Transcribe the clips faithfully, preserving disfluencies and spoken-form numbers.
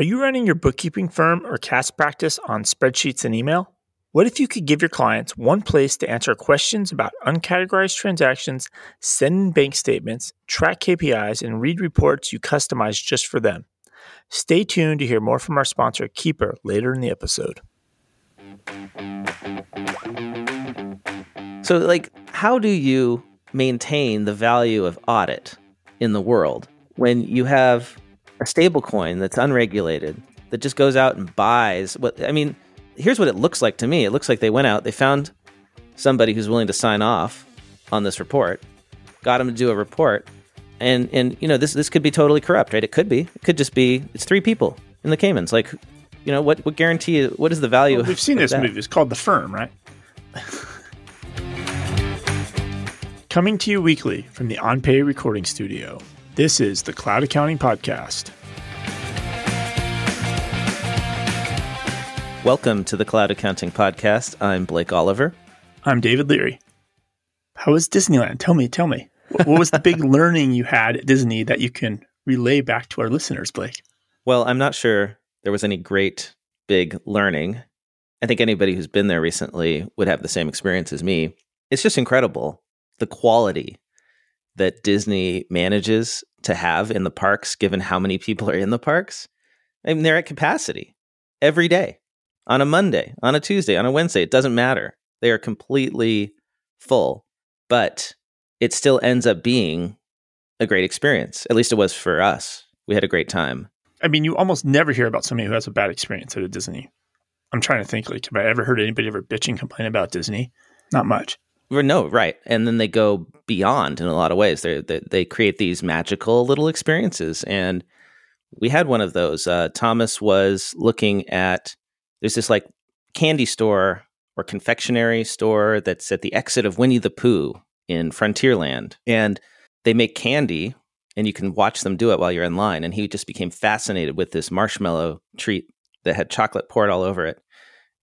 Are you running your bookkeeping firm or C A S practice on spreadsheets and email? What if you could give your clients one place to answer questions about uncategorized transactions, send in bank statements, track K P Is, and read reports you customize just for them? Stay tuned to hear more from our sponsor, Keeper, later in the episode. So, like, how do you maintain the value of audit in the world when you have a stable coin that's unregulated, that just goes out and buys? What I mean, here's what it looks like to me. It looks like they went out, they found somebody who's willing to sign off on this report, got him to do a report, and and you know, this this could be totally corrupt, right? It could be. It could just be it's three people in the Caymans. Like, you know, what what guarantee? What is the value? Well, we've of, seen of this that? movie. It's called The Firm, right? Coming to you weekly from the OnPay recording studio. This is the Cloud Accounting Podcast. Welcome to the Cloud Accounting Podcast. I'm Blake Oliver. I'm David Leary. How was Disneyland? Tell me, tell me. What was the big learning you had at Disney that you can relay back to our listeners, Blake? Well, I'm not sure there was any great big learning. I think anybody who's been there recently would have the same experience as me. It's just incredible, the quality that Disney manages to have in the parks, given how many people are in the parks. I mean, they're at capacity every day, on a Monday, on a Tuesday, on a Wednesday. It doesn't matter. They are completely full, but it still ends up being a great experience. At least it was for us. We had a great time. I mean, you almost never hear about somebody who has a bad experience at a Disney. I'm trying to think, like, have I ever heard anybody ever bitch and complain about Disney? Not much. No, right. And then they go beyond in a lot of ways. They they create these magical little experiences. And we had one of those. Uh, Thomas was looking at, there's this like candy store or confectionery store that's at the exit of Winnie the Pooh in Frontierland. And they make candy and you can watch them do it while you're in line. And he just became fascinated with this marshmallow treat that had chocolate poured all over it.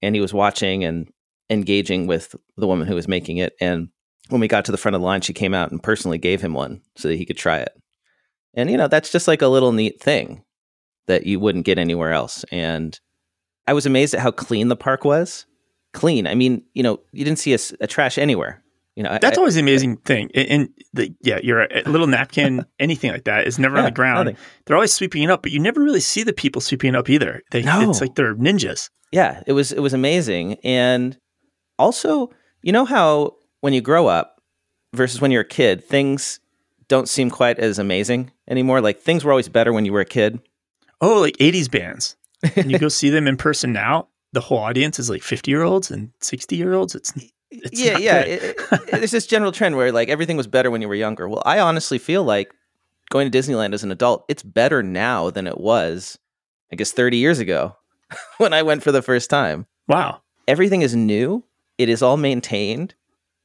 And he was watching and engaging with the woman who was making it. And when we got to the front of the line, she came out and personally gave him one so that he could try it. And, you know, that's just like a little neat thing that you wouldn't get anywhere else. And I was amazed at how clean the park was. Clean. I mean, you know, you didn't see a, a trash anywhere. You know, that's I, always an amazing I, thing. And, and the, yeah, you're a, a little napkin, anything like that is never yeah, on the ground. Nothing. They're always sweeping it up, but you never really see the people sweeping it up either. They, no. It's like they're ninjas. Yeah, it was it was amazing. And also, you know how when you grow up versus when you're a kid, things don't seem quite as amazing anymore? Like, things were always better when you were a kid. Oh, like eighties bands. And you go see them in person now, the whole audience is like fifty-year-olds and sixty-year-olds. It's, it's Yeah, yeah. It, it, it, there's this general trend where, like, everything was better when you were younger. Well, I honestly feel like going to Disneyland as an adult, it's better now than it was, I guess, thirty years ago when I went for the first time. Wow. Everything is new. It is all maintained.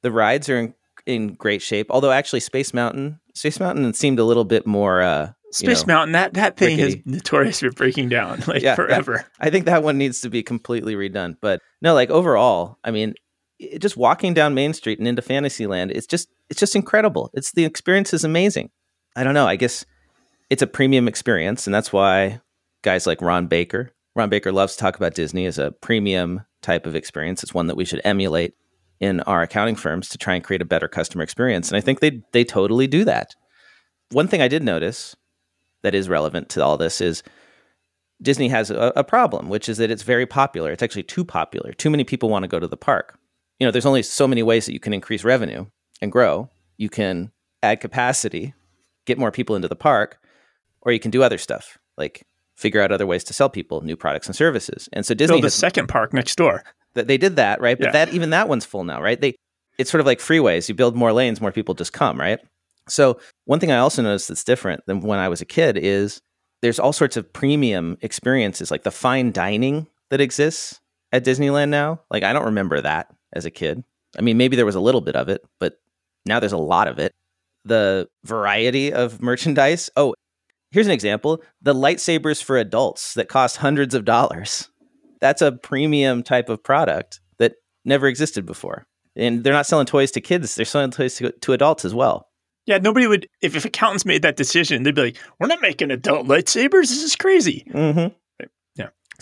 The rides are in, in great shape. Although actually, Space Mountain, Space Mountain seemed a little bit more. Uh, Space you know, Mountain, that that thing rickety. Is notorious for breaking down, like yeah, forever. That, I think that one needs to be completely redone. But no, like overall, I mean, it, just walking down Main Street and into Fantasyland, it's just it's just incredible. It's the experience is amazing. I don't know. I guess it's a premium experience, and that's why guys like Ron Baker, Ron Baker loves to talk about Disney as a premium type of experience. It's one that we should emulate in our accounting firms to try and create a better customer experience. And I think they they totally do that. One thing I did notice that is relevant to all this is Disney has a, a problem, which is that it's very popular. It's actually too popular. Too many people want to go to the park. You know, there's only so many ways that you can increase revenue and grow. You can add capacity, get more people into the park, or you can do other stuff like figure out other ways to sell people new products and services. And so Disney build a second park next door. That they did that, right? But yeah. that even that one's full now, right? They it's sort of like freeways. You build more lanes, more people just come, right? So one thing I also noticed that's different than when I was a kid is there's all sorts of premium experiences, like the fine dining that exists at Disneyland now. Like, I don't remember that as a kid. I mean, maybe there was a little bit of it, but now there's a lot of it. The variety of merchandise. Oh, here's an example. The lightsabers for adults that cost hundreds of dollars. That's a premium type of product that never existed before. And they're not selling toys to kids. They're selling toys to, to adults as well. Yeah, nobody would... If, if accountants made that decision, they'd be like, we're not making adult lightsabers. This is crazy. Mm-hmm.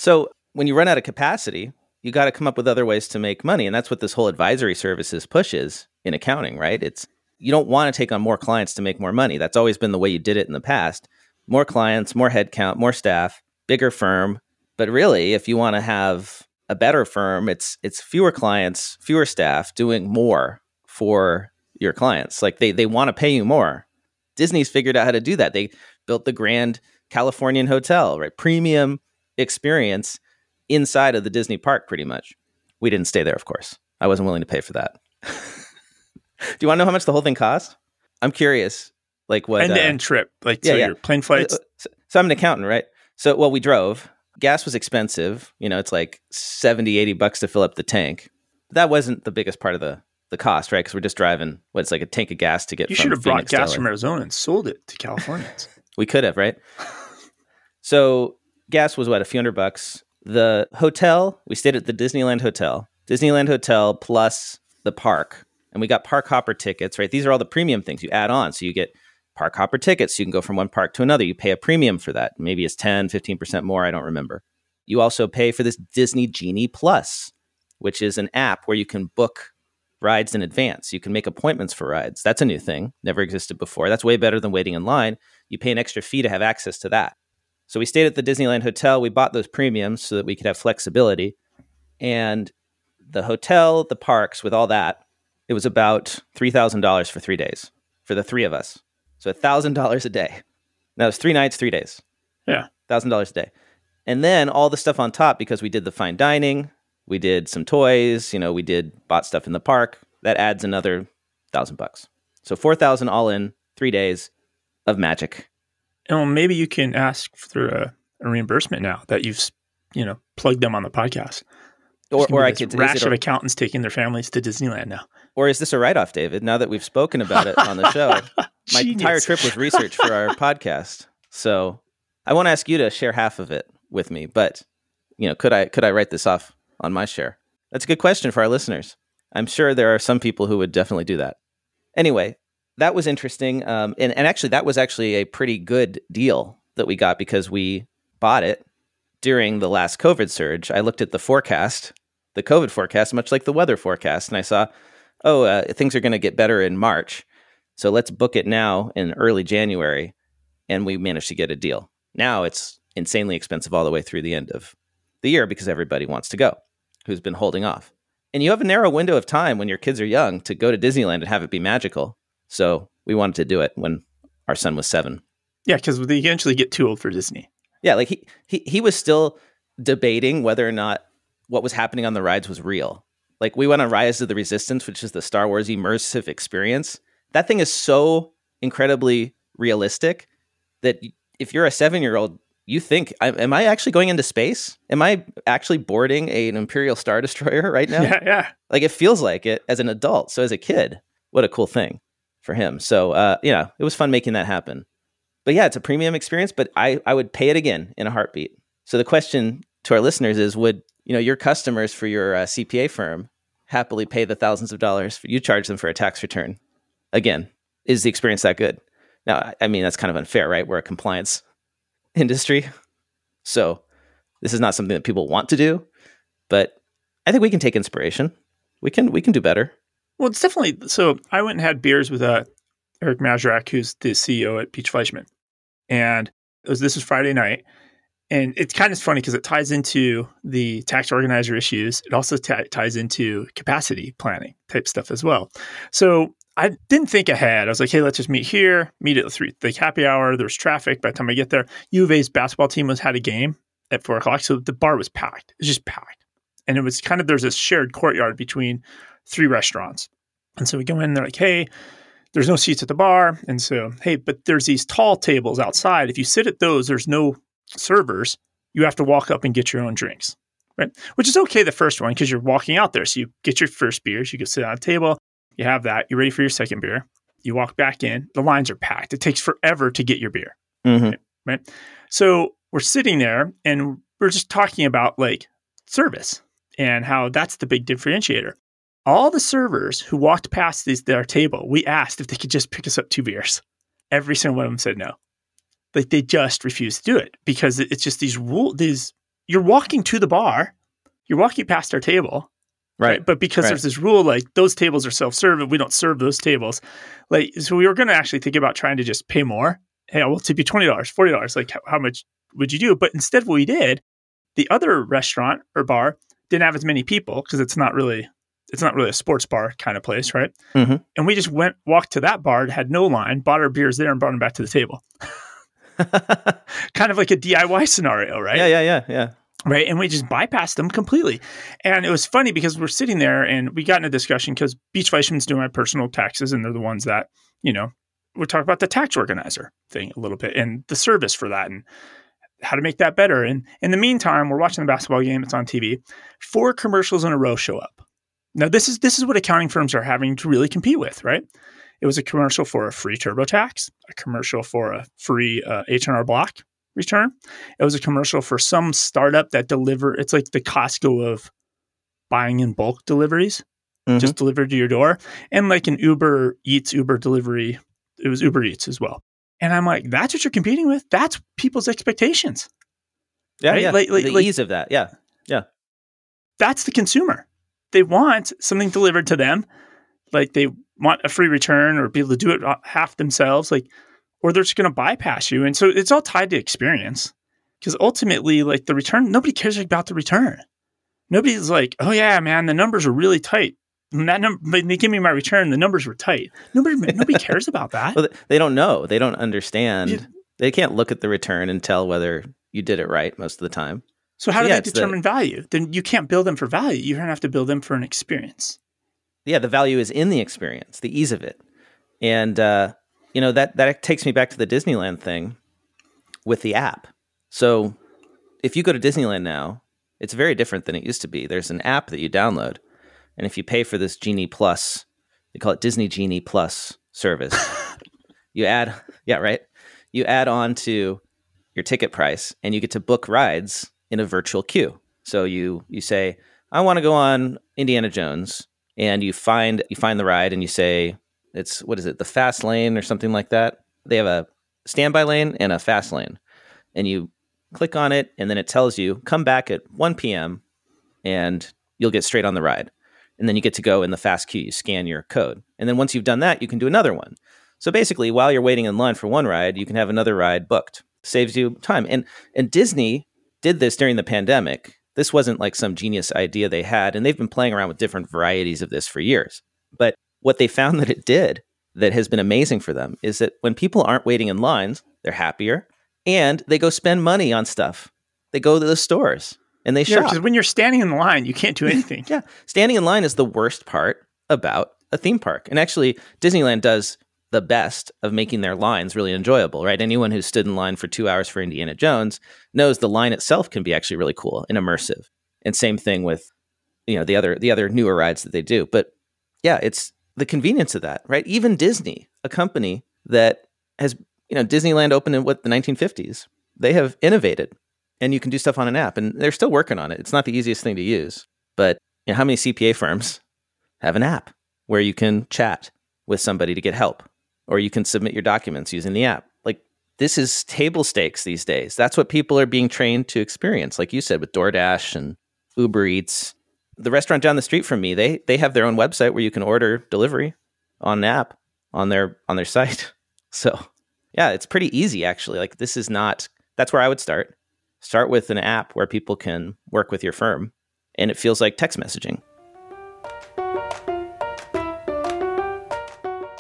So when you run out of capacity, you got to come up with other ways to make money. And that's what this whole advisory services push is in accounting, right? It's you don't want to take on more clients to make more money. That's always been the way you did it in the past. More clients, more headcount, more staff, bigger firm. But really, if you want to have a better firm, it's it's fewer clients, fewer staff, doing more for your clients. Like they they want to pay you more. Disney's figured out how to do that. They built the Grand Californian Hotel, right? Premium experience inside of the Disney park, pretty much. We didn't stay there, of course. I wasn't willing to pay for that. Do you want to know how much the whole thing cost? I'm curious. Like what? End-to-end uh, trip. Like yeah, so yeah. Your plane flights. So, so I'm an accountant, right? So, well, we drove. Gas was expensive. You know, it's like seventy, eighty bucks to fill up the tank. That wasn't the biggest part of the, the cost, right? Because we're just driving, what's like a tank of gas to get you from Phoenix. You should have brought gas from Arizona and sold it to Californians. We could have, right? So gas was what, a few hundred bucks. The hotel, we stayed at the Disneyland Hotel. Disneyland Hotel plus the park. And we got park hopper tickets, right? These are all the premium things you add on. So you get park hopper tickets. You can go from one park to another. You pay a premium for that. Maybe it's ten, fifteen percent more. I don't remember. You also pay for this Disney Genie Plus, which is an app where you can book rides in advance. You can make appointments for rides. That's a new thing. Never existed before. That's way better than waiting in line. You pay an extra fee to have access to that. So we stayed at the Disneyland Hotel. We bought those premiums so that we could have flexibility. And the hotel, the parks, with all that, it was about three thousand dollars for three days for the three of us. So one thousand dollars a day. That was three nights, three days. Yeah. one thousand dollars a day. And then all the stuff on top, because we did the fine dining, we did some toys, you know, we did bought stuff in the park. That adds another thousand bucks. So four thousand all in, three days of magic. And well, maybe you can ask through a, a reimbursement now that you've, you know, plugged them on the podcast. Or, or I could rash of accountants taking their families to Disneyland now. Or is this a write-off, David? Now that we've spoken about it on the show, my entire trip was research for our podcast. So I want to ask you to share half of it with me. But you know, could I could I write this off on my share? That's a good question for our listeners. I'm sure there are some people who would definitely do that. Anyway. That was interesting. Um, and, and actually, that was actually a pretty good deal that we got because we bought it during the last COVID surge. I looked at the forecast, the COVID forecast, much like the weather forecast. And I saw, oh, uh, things are going to get better in March. So let's book it now in early January. And we managed to get a deal. Now it's insanely expensive all the way through the end of the year because everybody wants to go who's been holding off. And you have a narrow window of time when your kids are young to go to Disneyland and have it be magical. So we wanted to do it when our son was seven. Yeah, because they eventually get too old for Disney. Yeah, like he, he he was still debating whether or not what was happening on the rides was real. Like we went on Rise of the Resistance, which is the Star Wars immersive experience. That thing is so incredibly realistic that if you're a seven-year-old, you think, am I actually going into space? Am I actually boarding an Imperial Star Destroyer right now? Yeah, yeah. Like it feels like it as an adult. So as a kid, what a cool thing. For him. So, uh, you know, it was fun making that happen. But yeah, it's a premium experience, but I, I would pay it again in a heartbeat. So the question to our listeners is, would, you know, your customers for your uh, C P A firm happily pay the thousands of dollars for, you charge them for a tax return? Again, is the experience that good? Now, I mean, that's kind of unfair, right? We're a compliance industry. So this is not something that people want to do, but I think we can take inspiration. We can, we can do better. Well, it's definitely, so I went and had beers with uh, Eric Majorak, who's the C E O at Peach Fleischmann. And it was, this was Friday night. And it's kind of funny because it ties into the tax organizer issues. It also t- ties into capacity planning type stuff as well. So I didn't think ahead. I was like, hey, let's just meet here, meet at three, like happy hour. There's traffic. By the time I get there, U of A's basketball team was had a game at four o'clock. So the bar was packed. It was just packed. And it was kind of, there's this shared courtyard between three restaurants. And so we go in and they're like, hey, there's no seats at the bar. And so, hey, but there's these tall tables outside. If you sit at those, there's no servers. You have to walk up and get your own drinks, right? Which is okay, the first one, because you're walking out there. So you get your first beers, you go sit on a table, you have that, you're ready for your second beer. You walk back in, the lines are packed. It takes forever to get your beer, mm-hmm. right? right? So we're sitting there and we're just talking about like service and how that's the big differentiator. All the servers who walked past these, their table, we asked if they could just pick us up two beers. Every single one of them said no. Like they just refused to do it because it's just these rules. These you're walking to the bar, you're walking past our table. Right. right? But because right. there's this rule, like those tables are self-serve and we don't serve those tables. Like, so we were going to actually think about trying to just pay more. Hey, we'll tip you twenty dollars, forty dollars. Like how, how much would you do? But instead what we did, the other restaurant or bar didn't have as many people because it's not really, it's not really a sports bar kind of place. Right. Mm-hmm. And we just went, walked to that bar, had no line, bought our beers there and brought them back to the table. Kind of like a D I Y scenario. Right. Yeah. Yeah. Yeah. Yeah. Right. And we just bypassed them completely. And it was funny because we're sitting there and we got in a discussion because Beach Fleischman's doing my personal taxes. And they're the ones that, you know, we're talking about the tax organizer thing a little bit and the service for that and how to make that better. And in the meantime, we're watching the basketball game. It's on T V. Four commercials in a row show up. Now, this is this is what accounting firms are having to really compete with, right? It was a commercial for a free TurboTax, a commercial for a free uh, H and R Block return. It was a commercial for some startup that deliver. It's like the Costco of buying in bulk deliveries, mm-hmm. just delivered to your door. And like an Uber Eats, Uber delivery. It was Uber Eats as well. And I'm like, that's what you're competing with? That's people's expectations. Yeah, right? yeah. Like, like, the like, ease of that. Yeah, yeah. That's the consumer. They want something delivered to them. Like they want a free return or be able to do it half themselves. Like, or they're just going to bypass you. And so it's all tied to experience because ultimately like the return, nobody cares about the return. Nobody's like, oh yeah, man, the numbers are really tight. And that num- they give me my return. The numbers were tight. Nobody, nobody cares about that. Well, they don't know. They don't understand. Yeah. They can't look at the return and tell whether you did it right most of the time. So how so do yeah, they determine the, value? Then you can't bill them for value. You're going to have to bill them for an experience. Yeah. The value is in the experience, the ease of it. And, uh, You know, that, that takes me back to the Disneyland thing with the app. So if you go to Disneyland now, it's very different than it used to be. There's an app that you download. And if you pay for this Genie Plus, they call it Disney Genie Plus service. you add, yeah, right. You add on to your ticket price and you get to book rides in a virtual queue. So you, you say, I want to go on Indiana Jones. And you find you find the ride and you say, It's, what is it, the fast lane or something like that? They have a standby lane and a fast lane. And you click on it, and then it tells you, come back at one p.m., and you'll get straight on the ride. And then you get to go in the fast queue. You scan your code. And then once you've done that, you can do another one. So basically, while you're waiting in line for one ride, you can have another ride booked. Saves you time. And and Disney did this during the pandemic. This wasn't like some genius idea they had, and they've been playing around with different varieties of this for years. But what they found that it did that has been amazing for them is that when people aren't waiting in lines, they're happier and they go spend money on stuff. They go to the stores and they yeah, shop. Because when you're standing in line, you can't do anything. yeah. Standing in line is the worst part about a theme park. And actually, Disneyland does the best of making their lines really enjoyable, right? Anyone who stood in line for two hours for Indiana Jones knows the line itself can be actually really cool and immersive. And same thing with, you know, the other the other newer rides that they do. But yeah, it's the convenience of that, right? Even Disney, a company that has, you know, Disneyland opened in what, the nineteen fifties, they have innovated and you can do stuff on an app and they're still working on it. It's not the easiest thing to use, but you know, how many C P A firms have an app where you can chat with somebody to get help or you can submit your documents using the app? Like this is table stakes these days. That's what people are being trained to experience. Like you said, with DoorDash and Uber Eats. The restaurant down the street from me, they they have their own website where you can order delivery on an app on their on their site. So yeah, it's pretty easy actually. Like this is not, that's where I would start. Start with an app where people can work with your firm and it feels like text messaging.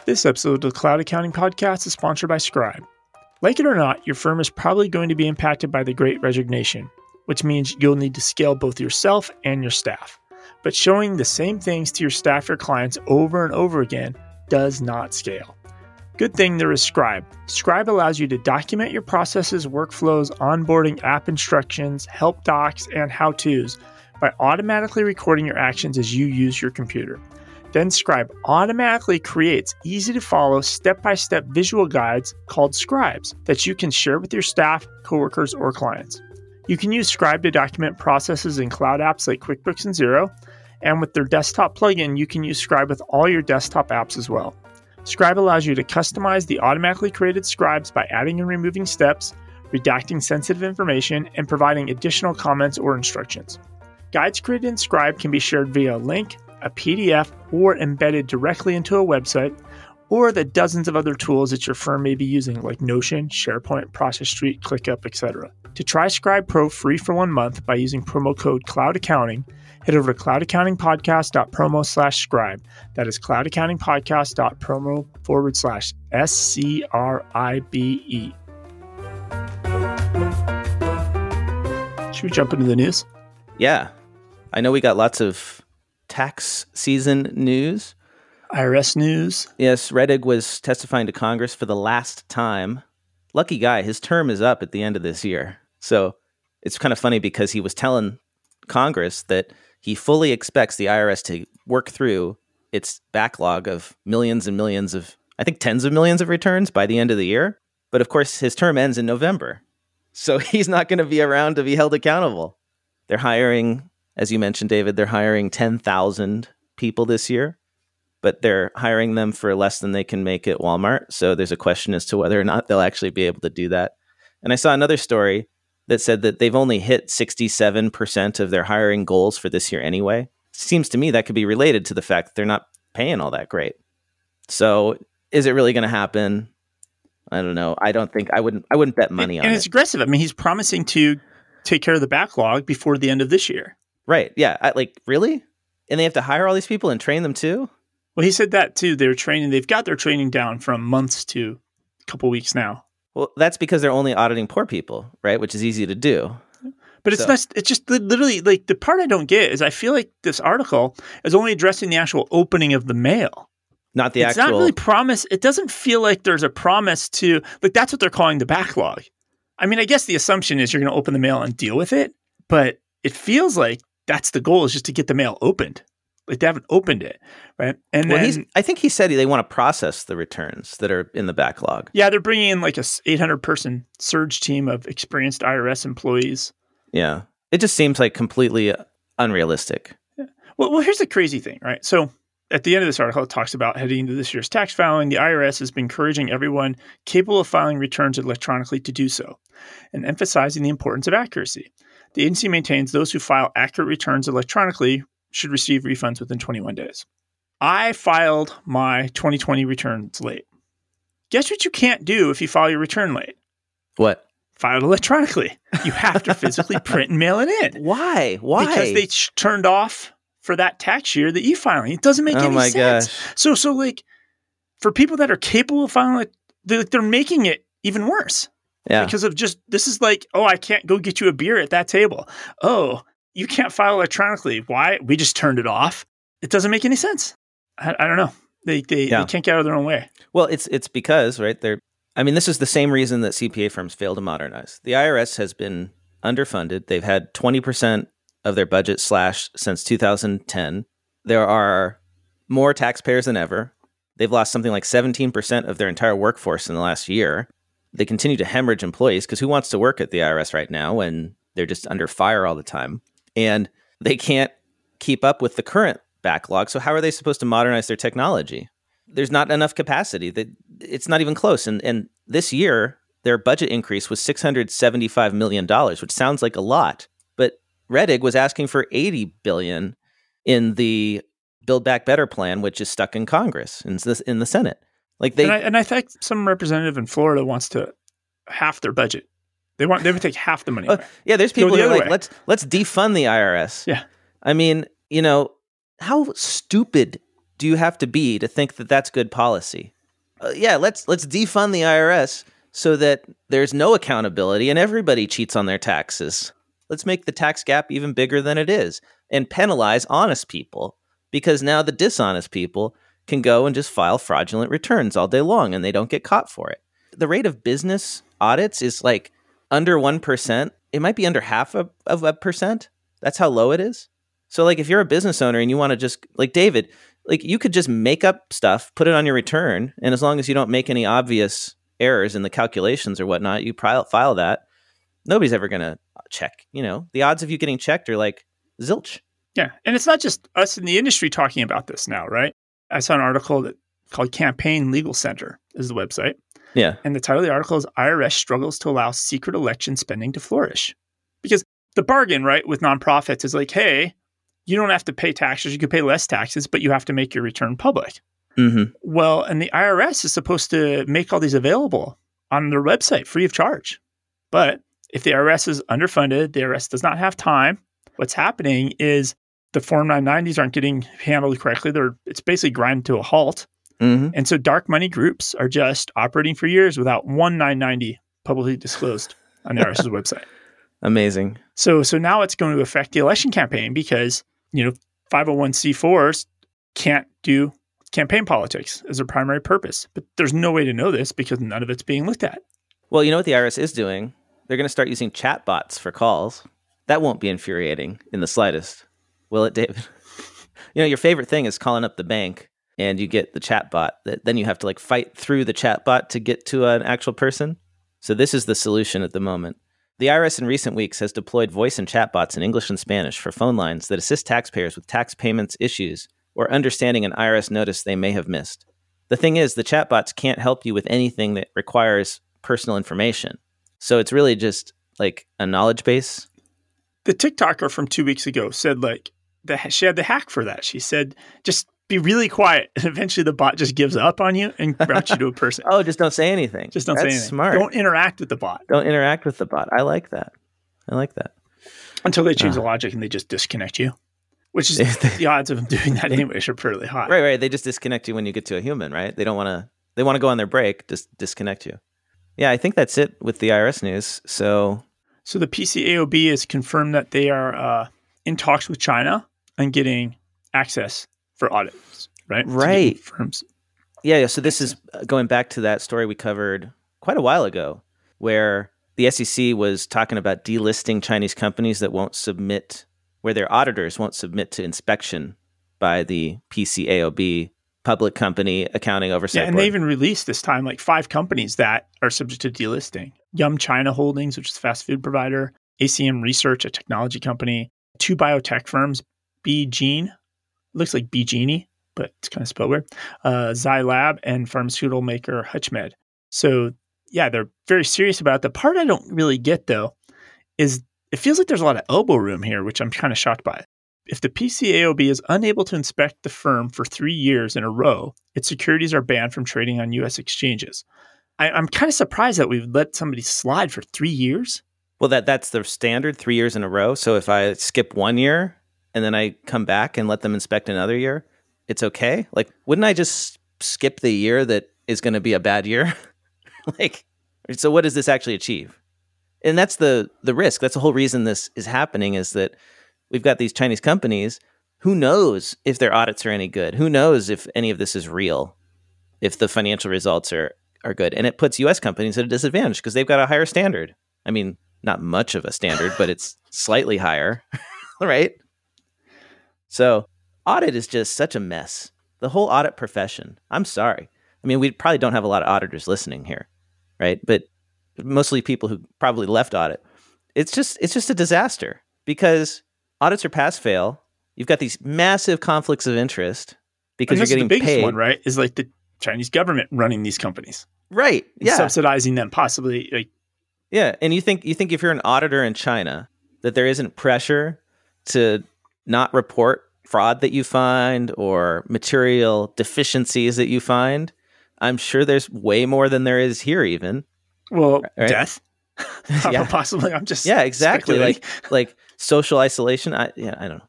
This episode of the Cloud Accounting Podcast is sponsored by Scribe. Like it or not, your firm is probably going to be impacted by the Great Resignation, which means you'll need to scale both yourself and your staff. But showing the same things to your staff or clients over and over again does not scale. Good thing there is Scribe. Scribe allows you to document your processes, workflows, onboarding, app instructions, help docs, and how-tos by automatically recording your actions as you use your computer. Then Scribe automatically creates easy-to-follow, step-by-step visual guides called Scribes that you can share with your staff, coworkers, or clients. You can use Scribe to document processes in cloud apps like QuickBooks and Xero, and with their desktop plugin, you can use Scribe with all your desktop apps as well. Scribe allows you to customize the automatically created Scribes by adding and removing steps, redacting sensitive information, and providing additional comments or instructions. Guides created in Scribe can be shared via a link, a P D F, or embedded directly into a website, or the dozens of other tools that your firm may be using like Notion, SharePoint, Process Street, ClickUp, et cetera. To try Scribe Pro free for one month by using promo code CloudAccounting, head over to cloudaccountingpodcast.promo slash scribe. That is cloudaccountingpodcast.promo forward slash S C R I B E. Should we jump into the news? Yeah. I know we got lots of tax season news. I R S news. Yes, Rettig was testifying to Congress for the last time. Lucky guy, his term is up at the end of this year. So it's kind of funny because he was telling Congress that he fully expects the I R S to work through its backlog of millions and millions of, I think tens of millions of returns by the end of the year. But of course, his term ends in November. So he's not going to be around to be held accountable. They're hiring, as you mentioned, David, they're hiring ten thousand people this year, but they're hiring them for less than they can make at Walmart. So there's a question as to whether or not they'll actually be able to do that. And I saw another story that said that they've only hit sixty-seven percent of their hiring goals for this year anyway. Seems to me that could be related to the fact that they're not paying all that great. So is it really going to happen? I don't know. I don't think I wouldn't I wouldn't bet money and, on and it. And it's aggressive. I mean, he's promising to take care of the backlog before the end of this year. Right. Yeah. I, like, really? And they have to hire all these people and train them too? Well, he said that too. They're training. They've got their training down from months to a couple weeks now. Well, that's because they're only auditing poor people, right? Which is easy to do. But it's so. not, it's just literally like the part I don't get is I feel like this article is only addressing the actual opening of the mail. Not the it's actual. It's not really promise. It doesn't feel like there's a promise to, like that's what they're calling the backlog. I mean, I guess the assumption is you're going to open the mail and deal with it, but it feels like that's the goal is just to get the mail opened. Like they haven't opened it, right? And well, then, he's, I think he said they want to process the returns that are in the backlog. Yeah, they're bringing in like a eight hundred person surge team of experienced I R S employees. Yeah, it just seems like completely unrealistic. Yeah. Well, well, here's the crazy thing, right? So at the end of this article, it talks about heading into this year's tax filing. The I R S has been encouraging everyone capable of filing returns electronically to do so and emphasizing the importance of accuracy. The agency maintains those who file accurate returns electronically should receive refunds within twenty-one days. I filed my twenty twenty returns late. Guess what you can't do if you file your return late? What? File it electronically. You have to physically print and mail it in. Why? Why? Because they ch- turned off... for that tax year, the e-filing. It doesn't make oh any my sense. Gosh. So, so like for people that are capable of filing, like, they're, they're making it even worse. Yeah. Because of just, this is like, oh, I can't go get you a beer at that table. Oh, you can't file electronically. Why? We just turned it off. It doesn't make any sense. I, I don't know. They they, yeah. they can't get out of their own way. Well, it's it's because, right, they're, I mean, this is the same reason that C P A firms fail to modernize. The I R S has been underfunded. They've had twenty percent of their budget slash since two thousand ten. There are more taxpayers than ever. They've lost something like seventeen percent of their entire workforce in the last year. They continue to hemorrhage employees because who wants to work at the I R S right now when they're just under fire all the time? And they can't keep up with the current backlog. So how are they supposed to modernize their technology? There's not enough capacity. That it's not even close. And and this year, their budget increase was six hundred seventy-five million dollars, which sounds like a lot. Rettig was asking for eighty billion dollars in the Build Back Better plan, which is stuck in Congress, in the, in the Senate. Like they and I, and I think some representative in Florida wants to half their budget. They want they would take half the money. Oh, yeah, there's people the who are like, way. let's let's defund the I R S. Yeah, I mean, you know, how stupid do you have to be to think that that's good policy? Uh, yeah, let's let's defund the I R S so that there's no accountability and everybody cheats on their taxes. Let's make the tax gap even bigger than it is and penalize honest people, because now the dishonest people can go and just file fraudulent returns all day long and they don't get caught for it. The rate of business audits is like under one percent. It might be under half of, of a percent. That's how low it is. So like if you're a business owner and you want to just like David, like you could just make up stuff, put it on your return. And as long as you don't make any obvious errors in the calculations or whatnot, you file that. Nobody's ever going to check. You know, the odds of you getting checked are like zilch. Yeah. And it's not just us in the industry talking about this now, right? I saw an article that called Campaign Legal Center is the website. Yeah. And the title of the article is I R S Struggles to Allow Secret Election Spending to Flourish. Because the bargain, right, with nonprofits is like, hey, you don't have to pay taxes. You could pay less taxes, but you have to make your return public. Mm-hmm. Well, and the I R S is supposed to make all these available on their website free of charge. But if the I R S is underfunded, the I R S does not have time. What's happening is the Form nine nineties aren't getting handled correctly. They're It's basically grinding to a halt. Mm-hmm. And so dark money groups are just operating for years without one nine ninety publicly disclosed on the IRS's website. Amazing. So so now it's going to affect the election campaign because, you know, five oh one c fours can't do campaign politics as their primary purpose. But there's no way to know this because none of it's being looked at. Well, you know what the I R S is doing? They're going to start using chatbots for calls. That won't be infuriating in the slightest. Will it, David? You know, your favorite thing is calling up the bank and you get the chatbot. Then you have to like fight through the chatbot to get to an actual person. So this is the solution at the moment. The I R S in recent weeks has deployed voice and chatbots in English and Spanish for phone lines that assist taxpayers with tax payments issues or understanding an I R S notice they may have missed. The thing is, the chatbots can't help you with anything that requires personal information. So it's really just like a knowledge base. The TikToker from two weeks ago said like, the, she had the hack for that. She said, just be really quiet. And eventually the bot just gives up on you and routes you to a person. Oh, just don't say anything. Just don't That's say anything. Smart. Don't interact with the bot. Don't interact with the bot. I like that. I like that. Until they change uh, the logic and they just disconnect you, which is they, the odds of them doing that anyways are pretty high. Right, right. They just disconnect you when you get to a human, right? They don't want to, they want to go on their break, just disconnect you. Yeah, I think that's it with the I R S news. So so the P C A O B has confirmed that they are uh, in talks with China and getting access for audits, right? Right. Firms. Yeah, yeah. So this is going back to that story we covered quite a while ago where the S E C was talking about delisting Chinese companies that won't submit, where their auditors won't submit to inspection by the P C A O B, Public Company Accounting Oversight Board. Yeah, and board. They even released this time like five companies that are subject to delisting. Yum China Holdings, which is a fast food provider, A C M Research, a technology company, two biotech firms, BeiGene, looks like BeiGene, but it's kind of spelled weird, uh, Xi Lab, and pharmaceutical maker HUTCHMED. So yeah, they're very serious about it. The part I don't really get though is it feels like there's a lot of elbow room here, which I'm kind of shocked by. If the P C A O B is unable to inspect the firm for three years in a row, its securities are banned from trading on U S exchanges. I, I'm kind of surprised that we've let somebody slide for three years. Well, that that's the standard, three years in a row. So if I skip one year and then I come back and let them inspect another year, it's okay? Like, wouldn't I just skip the year that is going to be a bad year? Like, so what does this actually achieve? And that's the the risk. That's the whole reason this is happening is that we've got these Chinese companies. Who knows if their audits are any good? Who knows if any of this is real, if the financial results are, are good? And it puts U S companies at a disadvantage because they've got a higher standard. I mean, not much of a standard, but it's slightly higher, right? So audit is just such a mess. The whole audit profession. I'm sorry. I mean, we probably don't have a lot of auditors listening here, right? But mostly people who probably left audit. It's just it's just a disaster because audits are pass-fail. You've got these massive conflicts of interest because you're getting paid. And that's the biggest one, right? Is like the Chinese government running these companies. Right, yeah. Subsidizing them, possibly. Like, yeah, and you think you think if you're an auditor in China, that there isn't pressure to not report fraud that you find or material deficiencies that you find. I'm sure there's way more than there is here even. Well, right? Death. Yeah. Possibly. I'm just yeah, exactly. Like like social isolation. I yeah, I don't know.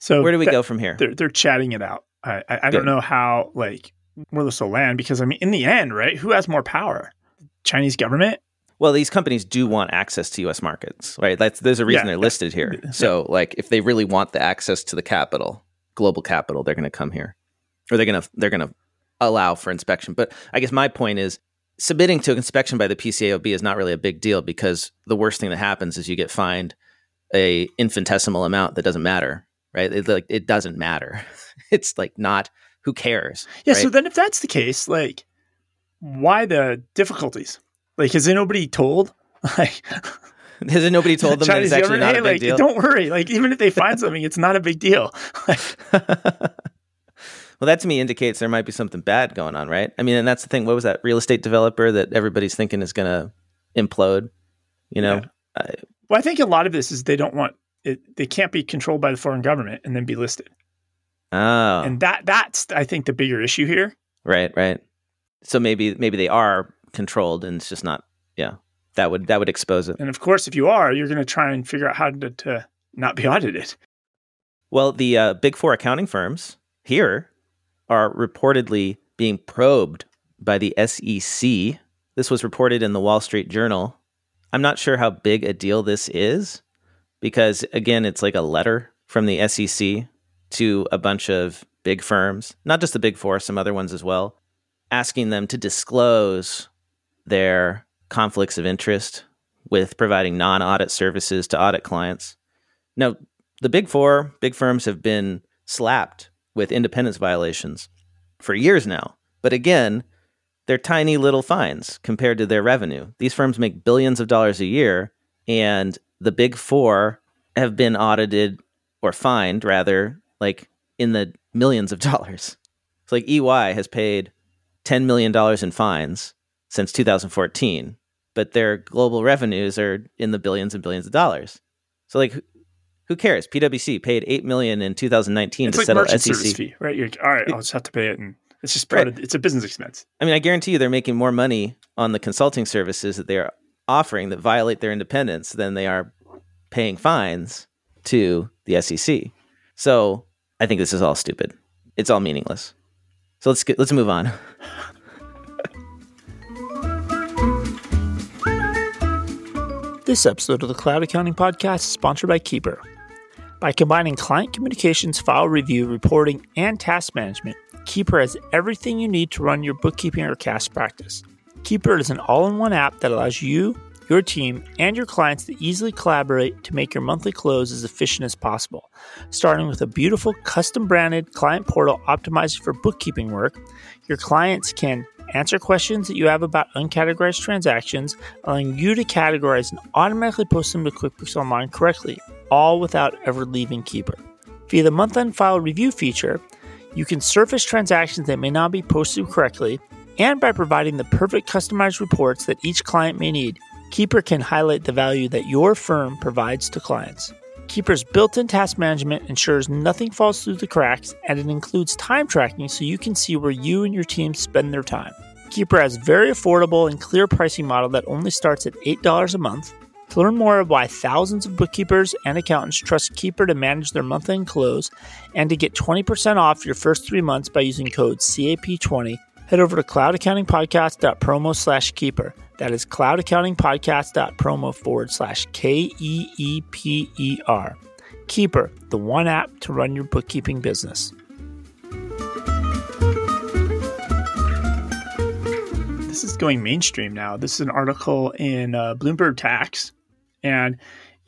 So where do we that, go from here? They're they're chatting it out. I I, I don't know how like where this will land because I mean in the end, right? Who has more power? Chinese government? Well, these companies do want access to U S markets, right? That's there's a reason yeah, they're listed here. So yeah. Like if they really want the access to the capital, global capital, they're going to come here, or they're going to they're going to allow for inspection. But I guess my point is, submitting to inspection by the P C A O B is not really a big deal because the worst thing that happens is you get fined a infinitesimal amount that doesn't matter, right? It, like, it doesn't matter. It's like not, who cares? Yeah, right? So then if that's the case, like, why the difficulties? Like, has nobody told? Like, has nobody told them that it's actually not a big like, deal? Don't worry. Like, even if they find something, it's not a big deal. Like, Well, that to me indicates there might be something bad going on, right? I mean, and that's the thing. What was that real estate developer that everybody's thinking is going to implode? You know? Yeah. I, well, I think a lot of this is they don't want it. They can't be controlled by the foreign government and then be listed. Oh. And that that's, I think, the bigger issue here. Right, right. So maybe maybe they are controlled and it's just not, yeah, that would that would expose it. And of course, if you are, you're going to try and figure out how to, to not be audited. Well, the uh, big four accounting firms here are reportedly being probed by the S E C. This was reported in the Wall Street Journal. I'm not sure how big a deal this is because, again, it's like a letter from the S E C to a bunch of big firms, not just the big four, some other ones as well, asking them to disclose their conflicts of interest with providing non-audit services to audit clients. Now, the big four, big firms have been slapped with independence violations for years now. But again, they're tiny little fines compared to their revenue. These firms make billions of dollars a year, and the big four have been audited or fined, rather, like in the millions of dollars. It's like E Y has paid ten million dollars in fines since two thousand fourteen, but their global revenues are in the billions and billions of dollars. So like, who cares? P W C paid eight million dollars in two thousand nineteen it's to like settle S E C. Service fee, right? You're, all right, I'll just have to pay it. And it's just part right. of, it's a business expense. I mean, I guarantee you they're making more money on the consulting services that they're offering that violate their independence than they are paying fines to the S E C. So I think this is all stupid. It's all meaningless. So let's get, let's move on. This episode of the Cloud Accounting Podcast is sponsored by Keeper. By combining client communications, file review, reporting, and task management, Keeper has everything you need to run your bookkeeping or cash practice. Keeper is an all-in-one app that allows you, your team, and your clients to easily collaborate to make your monthly close as efficient as possible. Starting with a beautiful custom-branded client portal optimized for bookkeeping work, your clients can answer questions that you have about uncategorized transactions, allowing you to categorize and automatically post them to QuickBooks Online correctly, all without ever leaving Keeper. Via the month-end file review feature, you can surface transactions that may not be posted correctly, and by providing the perfect customized reports that each client may need, Keeper can highlight the value that your firm provides to clients. Keeper's built-in task management ensures nothing falls through the cracks, and it includes time tracking so you can see where you and your team spend their time. Keeper has a very affordable and clear pricing model that only starts at eight dollars a month. To learn more of why thousands of bookkeepers and accountants trust Keeper to manage their month-end close and to get twenty percent off your first three months by using code C A P twenty, head over to cloudaccountingpodcast.promo slash keeper. That is cloudaccountingpodcast.promo forward slash K E E P E R. Keeper, the one app to run your bookkeeping business. This is going mainstream now. This is an article in uh, Bloomberg Tax, and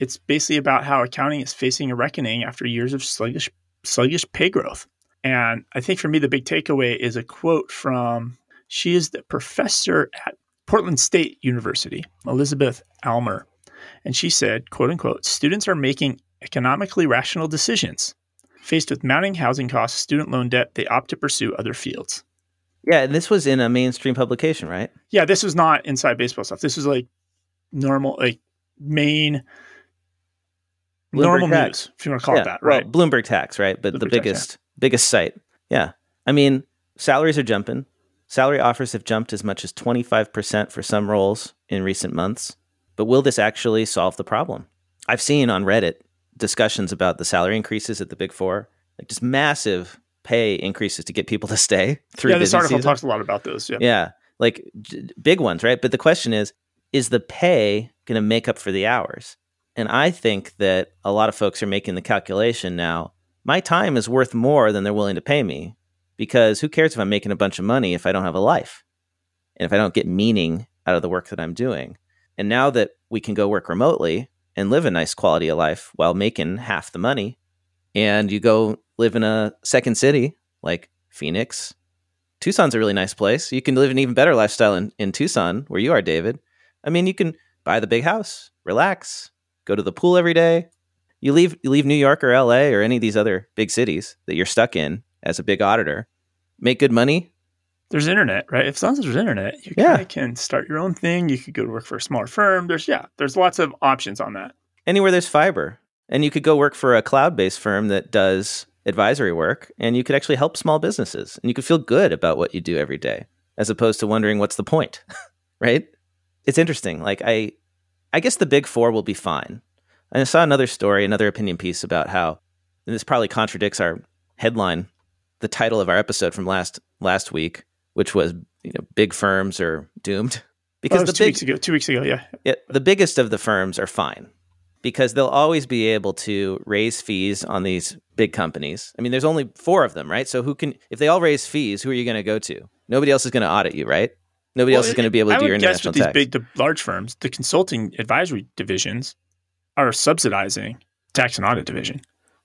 it's basically about how accounting is facing a reckoning after years of sluggish, sluggish pay growth. And I think for me, the big takeaway is a quote from, she is the professor at Portland State University, Elizabeth Almer. And she said, quote unquote, students are making economically rational decisions. Faced with mounting housing costs, student loan debt, they opt to pursue other fields. Yeah. And this was in a mainstream publication, right? Yeah. This was not inside baseball stuff. This was like normal, like main, Bloomberg normal tax. News, if you want to call yeah. it that. Right. Well, Bloomberg Tax, right? But Bloomberg the biggest, tax, yeah. biggest site. Yeah. I mean, salaries are jumping. Salary offers have jumped as much as twenty-five percent for some roles in recent months. But will this actually solve the problem? I've seen on Reddit discussions about the salary increases at the Big Four, like just massive pay increases to get people to stay through. Yeah, this article season. Talks a lot about those. Yeah, yeah, like j- big ones, right? But the question is, is the pay going to make up for the hours? And I think that a lot of folks are making the calculation now. My time is worth more than they're willing to pay me. Because who cares if I'm making a bunch of money if I don't have a life and if I don't get meaning out of the work that I'm doing? And now that we can go work remotely and live a nice quality of life while making half the money, and you go live in a second city like Phoenix, Tucson's a really nice place. You can live an even better lifestyle in, in Tucson where you are, David. I mean, you can buy the big house, relax, go to the pool every day. You leave, you leave New York or L A or any of these other big cities that you're stuck in as a big auditor, make good money? There's internet, right? If as long as there's internet, you yeah. can start your own thing. You could go to work for a smaller firm. There's, yeah, there's lots of options on that. Anywhere there's fiber. And you could go work for a cloud-based firm that does advisory work, and you could actually help small businesses. And you could feel good about what you do every day, as opposed to wondering what's the point, right? It's interesting. Like, I I guess the big four will be fine. And I saw another story, another opinion piece about how, and this probably contradicts our headline, the title of our episode from last last week, which was, you know, big firms are doomed. Because oh, the two big, weeks ago, two weeks ago, yeah. yeah. The biggest of the firms are fine because they'll always be able to raise fees on these big companies. I mean, there's only four of them, right? So who can, if they all raise fees, who are you going to go to? Nobody else is going to audit you, right? Nobody well, else is going to be able to I do your international tax. I would guess with these big, the large firms, the consulting advisory divisions are subsidizing tax and audit division.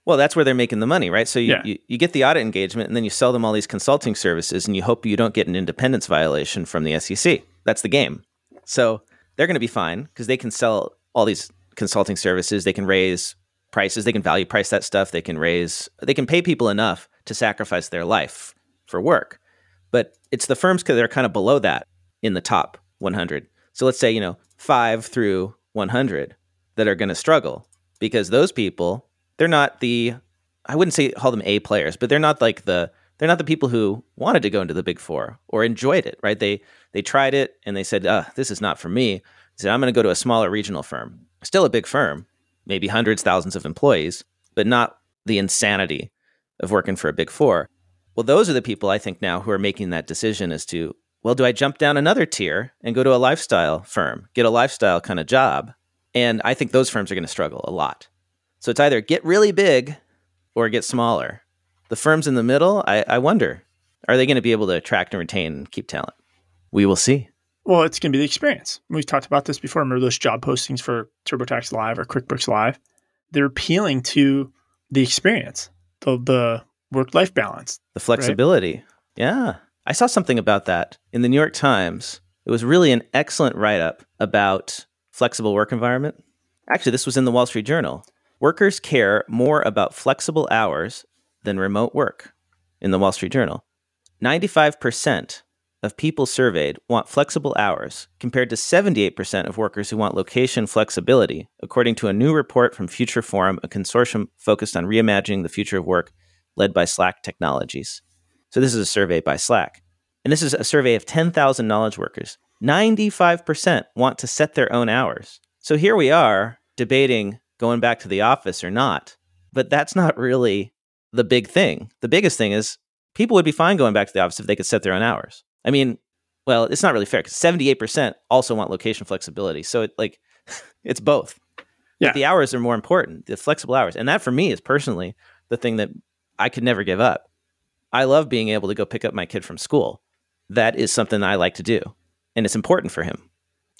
Well, that's where they're making the money, right? So you, yeah. you, you get the audit engagement, and then you sell them all these consulting services, and you hope you don't get an independence violation from the S E C. That's the game. So they're going to be fine because they can sell all these consulting services. They can raise prices. They can value price that stuff. They can raise. They can pay people enough to sacrifice their life for work. But it's the firms that are kind of below that in the top one hundred. So let's say, you know, five through one hundred that are going to struggle because those people, they're not the, I wouldn't say call them A players, but they're not like the, they're not the people who wanted to go into the big four or enjoyed it, right? They they tried it and they said, uh, this is not for me. They said, I'm going to go to a smaller regional firm, still a big firm, maybe hundreds, thousands of employees, but not the insanity of working for a big four. Well, those are the people I think now who are making that decision as to, well, do I jump down another tier and go to a lifestyle firm, get a lifestyle kind of job? And I think those firms are going to struggle a lot. So it's either get really big or get smaller. The firms in the middle, I, I wonder, are they going to be able to attract and retain and keep talent? We will see. Well, it's going to be the experience. We've talked about this before. Remember those job postings for TurboTax Live or QuickBooks Live? They're appealing to the experience, the, the work-life balance. The flexibility. Right? Yeah. I saw something about that in the New York Times. It was really an excellent write-up about flexible work environment. Actually, this was in the Wall Street Journal. Workers care more about flexible hours than remote work, in the Wall Street Journal. ninety-five percent of people surveyed want flexible hours, compared to seventy-eight percent of workers who want location flexibility, according to a new report from Future Forum, a consortium focused on reimagining the future of work led by Slack Technologies. So this is a survey by Slack. And this is a survey of ten thousand knowledge workers. ninety-five percent want to set their own hours. So here we are debating going back to the office or not. But that's not really the big thing. The biggest thing is people would be fine going back to the office if they could set their own hours. I mean, well, it's not really fair because seventy-eight percent also want location flexibility. So it, like, it's both. Yeah. But the hours are more important, the flexible hours. And that for me is personally the thing that I could never give up. I love being able to go pick up my kid from school. That is something that I like to do. And it's important for him.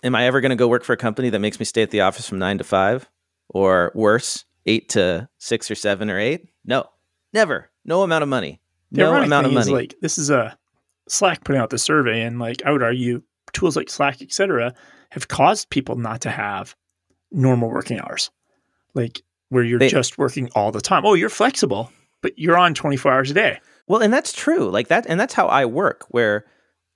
Am I ever going to go work for a company that makes me stay at the office from nine to five? Or worse, eight to six or seven or eight? No, never. No amount of money. No amount of money. Like, this is a Slack putting out the survey, and like I would argue, tools like Slack, et cetera, have caused people not to have normal working hours, like where you're they, just working all the time. Oh, you're flexible, but you're on twenty-four hours a day. Well, and that's true. Like that, and that's how I work. Where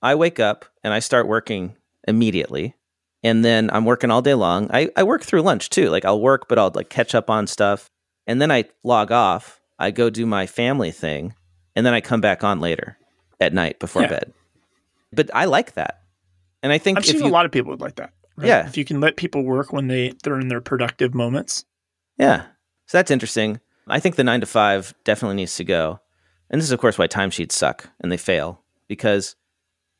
I wake up and I start working immediately. And then I'm working all day long. I, I work through lunch too. Like I'll work, but I'll like catch up on stuff. And then I log off. I go do my family thing. And then I come back on later at night before yeah. bed. But I like that. And I think I'm if sure you, a lot of people would like that. Right? Yeah. If you can let people work when they, they're in their productive moments. Yeah. So that's interesting. I think the nine to five definitely needs to go. And this is, of course, why timesheets suck and they fail. Because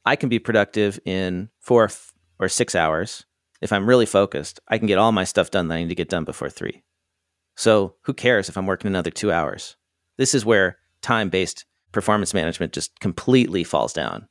I can be productive in four or six hours, if I'm really focused, I can get all my stuff done that I need to get done before three. So who cares if I'm working another two hours? This is where time-based performance management just completely falls down.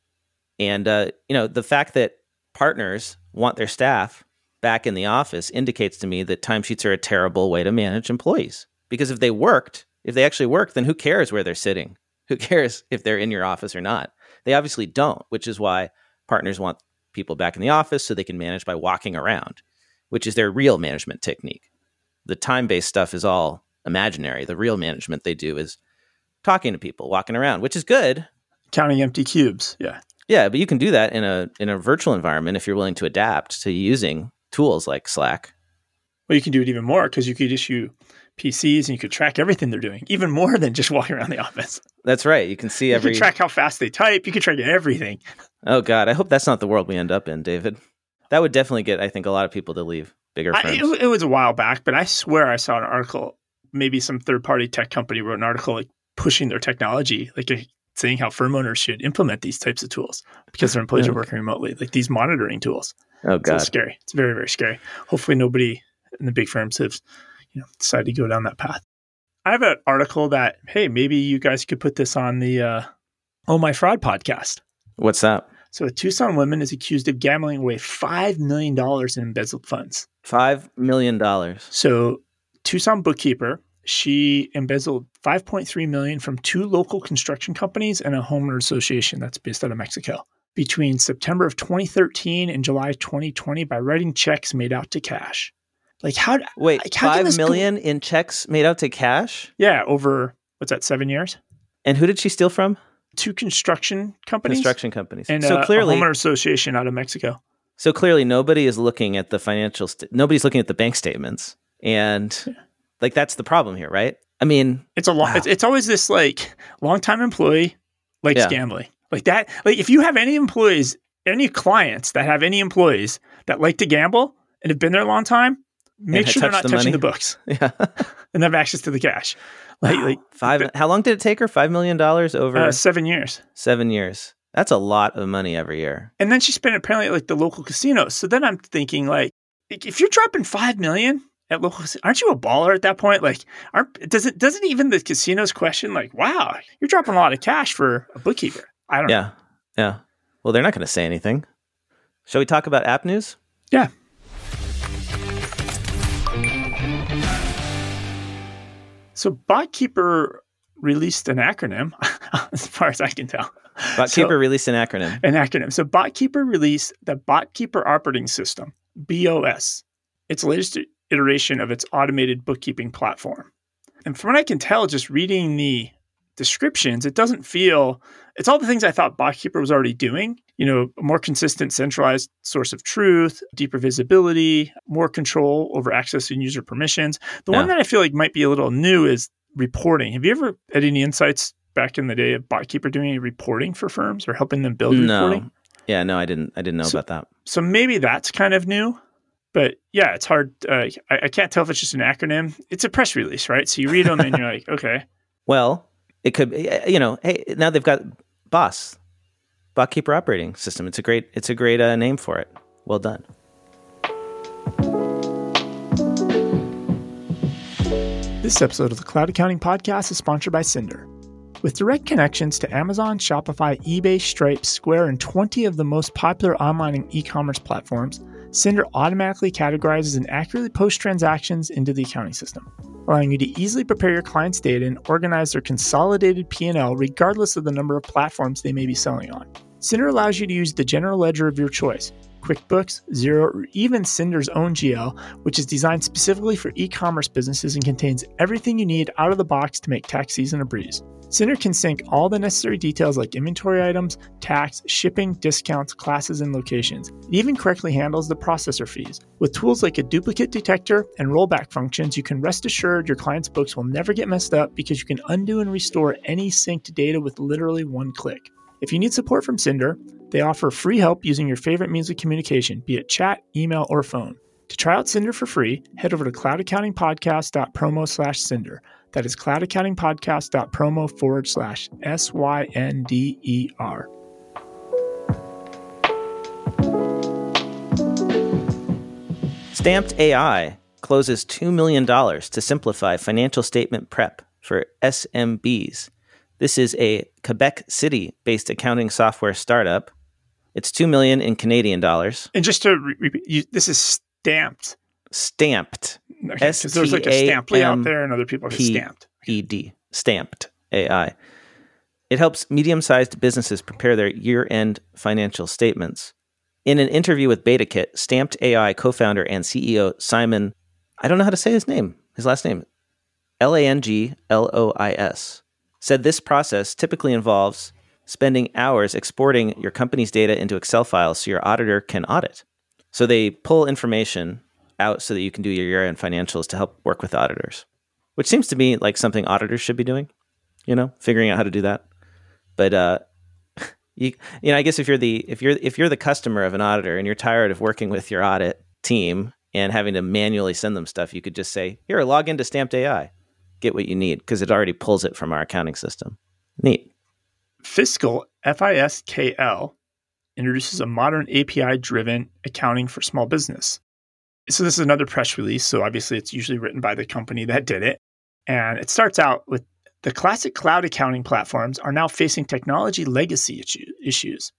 And uh, you know, the fact that partners want their staff back in the office indicates to me that timesheets are a terrible way to manage employees. Because if they worked, if they actually work, then who cares where they're sitting? Who cares if they're in your office or not? They obviously don't, which is why partners want people back in the office so they can manage by walking around, which is their real management technique. The time-based stuff is all imaginary. The real management they do is talking to people, walking around, which is good, counting empty cubes. Yeah. Yeah, but you can do that in a in a virtual environment if you're willing to adapt to using tools like Slack. Well, you can do it even more because you could issue P Cs and you could track everything they're doing, even more than just walking around the office. That's right. You can see every... You can track how fast they type. You can track everything. Oh, God. I hope that's not the world we end up in, David. That would definitely get, I think, a lot of people to leave bigger firms. I, it, it was a while back, but I swear I saw an article. Maybe some third-party tech company wrote an article like pushing their technology, like a, saying how firm owners should implement these types of tools because their employees okay. are working remotely, like these monitoring tools. Oh, God. So it's scary. It's very, very scary. Hopefully nobody in the big firms have you know, decided to go down that path. I have an article that, hey, maybe you guys could put this on the uh, Oh My Fraud podcast. What's that? So a Tucson woman is accused of gambling away five million dollars in embezzled funds. five million dollars. So Tucson bookkeeper, she embezzled five point three million dollars from two local construction companies and a homeowner association that's based out of Mexico between September of twenty thirteen and July twenty twenty by writing checks made out to cash. Like how? Wait, like how five million dollars go- in checks made out to cash? Yeah, over, what's that, seven years? And who did she steal from? Two construction companies. Construction companies. And so uh, clearly, a homeowner association out of Mexico. So clearly nobody is looking at the financial, st- nobody's looking at the bank statements. And yeah. like, that's the problem here, right? I mean, it's a long, wow. it's, it's always this like longtime employee likes yeah. gambling like that. Like if you have any employees, any clients that have any employees that like to gamble and have been there a long time, make sure they're not the touching money. the books yeah. and have access to the cash. Like, wow. like five. But, how long did it take her? Five million dollars over uh, seven years. Seven years. That's a lot of money every year. And then she spent apparently at like the local casinos. So then I'm thinking like, if you're dropping five million at local, aren't you a baller at that point? Like, aren't doesn't doesn't even the casinos question like, wow, you're dropping a lot of cash for a bookkeeper. I don't. Yeah. know. Yeah. Yeah. Well, they're not going to say anything. Shall we talk about app news? Yeah. So BotKeeper released an acronym, as far as I can tell. BotKeeper so, released an acronym. An acronym. So BotKeeper released the BotKeeper Operating System, B O S, its latest iteration of its automated bookkeeping platform. And from what I can tell, just reading the descriptions, it doesn't feel, it's all the things I thought BotKeeper was already doing. You know, a more consistent centralized source of truth, deeper visibility, more control over access and user permissions. The yeah. one that I feel like might be a little new is reporting. Have you ever had any insights back in the day of BotKeeper doing any reporting for firms or helping them build no. reporting? Yeah, no, I didn't. I didn't know so, about that. So maybe that's kind of new, but yeah, it's hard. Uh, I, I can't tell if it's just an acronym. It's a press release, right? So you read them and you're like, okay. Well, it could be, you know, hey, now they've got BOSS. BotKeeper Operating System. It's a great it's a great uh, name for it. Well done. This episode of the Cloud Accounting Podcast is sponsored by Cinder. With direct connections to Amazon, Shopify, eBay, Stripe, Square, and twenty of the most popular online and e-commerce platforms, Cinder automatically categorizes and accurately posts transactions into the accounting system, allowing you to easily prepare your clients' data and organize their consolidated P and L regardless of the number of platforms they may be selling on. Cinder allows you to use the general ledger of your choice, QuickBooks, Xero, or even Cinder's own G L, which is designed specifically for e-commerce businesses and contains everything you need out of the box to make tax season a breeze. Cinder can sync all the necessary details like inventory items, tax, shipping, discounts, classes, and locations. It even correctly handles the processor fees. With tools like a duplicate detector and rollback functions, you can rest assured your client's books will never get messed up because you can undo and restore any synced data with literally one click. If you need support from Cinder, they offer free help using your favorite means of communication, be it chat, email, or phone. To try out Cinder for free, head over to cloudaccountingpodcast.promo slash Cinder. That is cloudaccountingpodcast.promo forward slash S-Y-N-D-E-R. Stamped A I closes two million dollars to simplify financial statement prep for S M Bs. This is a Quebec City-based accounting software startup. It's two million dollars in Canadian dollars. And just to repeat, you, this is Stamped. Stamped. Okay, S T A M P E D. There's like a Stamply out there and other people are Stamped. E D. Stamped A I. It helps medium-sized businesses prepare their year-end financial statements. In an interview with BetaKit, Stamped A I co-founder and C E O Simon, I don't know how to say his name, his last name, L A N G L O I S, said this process typically involves spending hours exporting your company's data into Excel files so your auditor can audit. So they pull information out so that you can do your year-end financials to help work with auditors, which seems to me like something auditors should be doing, you know, figuring out how to do that. But uh, you, you know, I guess if you're the if you're if you're the customer of an auditor and you're tired of working with your audit team and having to manually send them stuff, you could just say, here, log into Stamped A I, get what you need, because it already pulls it from our accounting system. Neat. Fiscal, F I S K L, introduces a modern A P I-driven accounting for small business. So this is another press release. So obviously it's usually written by the company that did it. And it starts out with, the classic cloud accounting platforms are now facing technology legacy issues,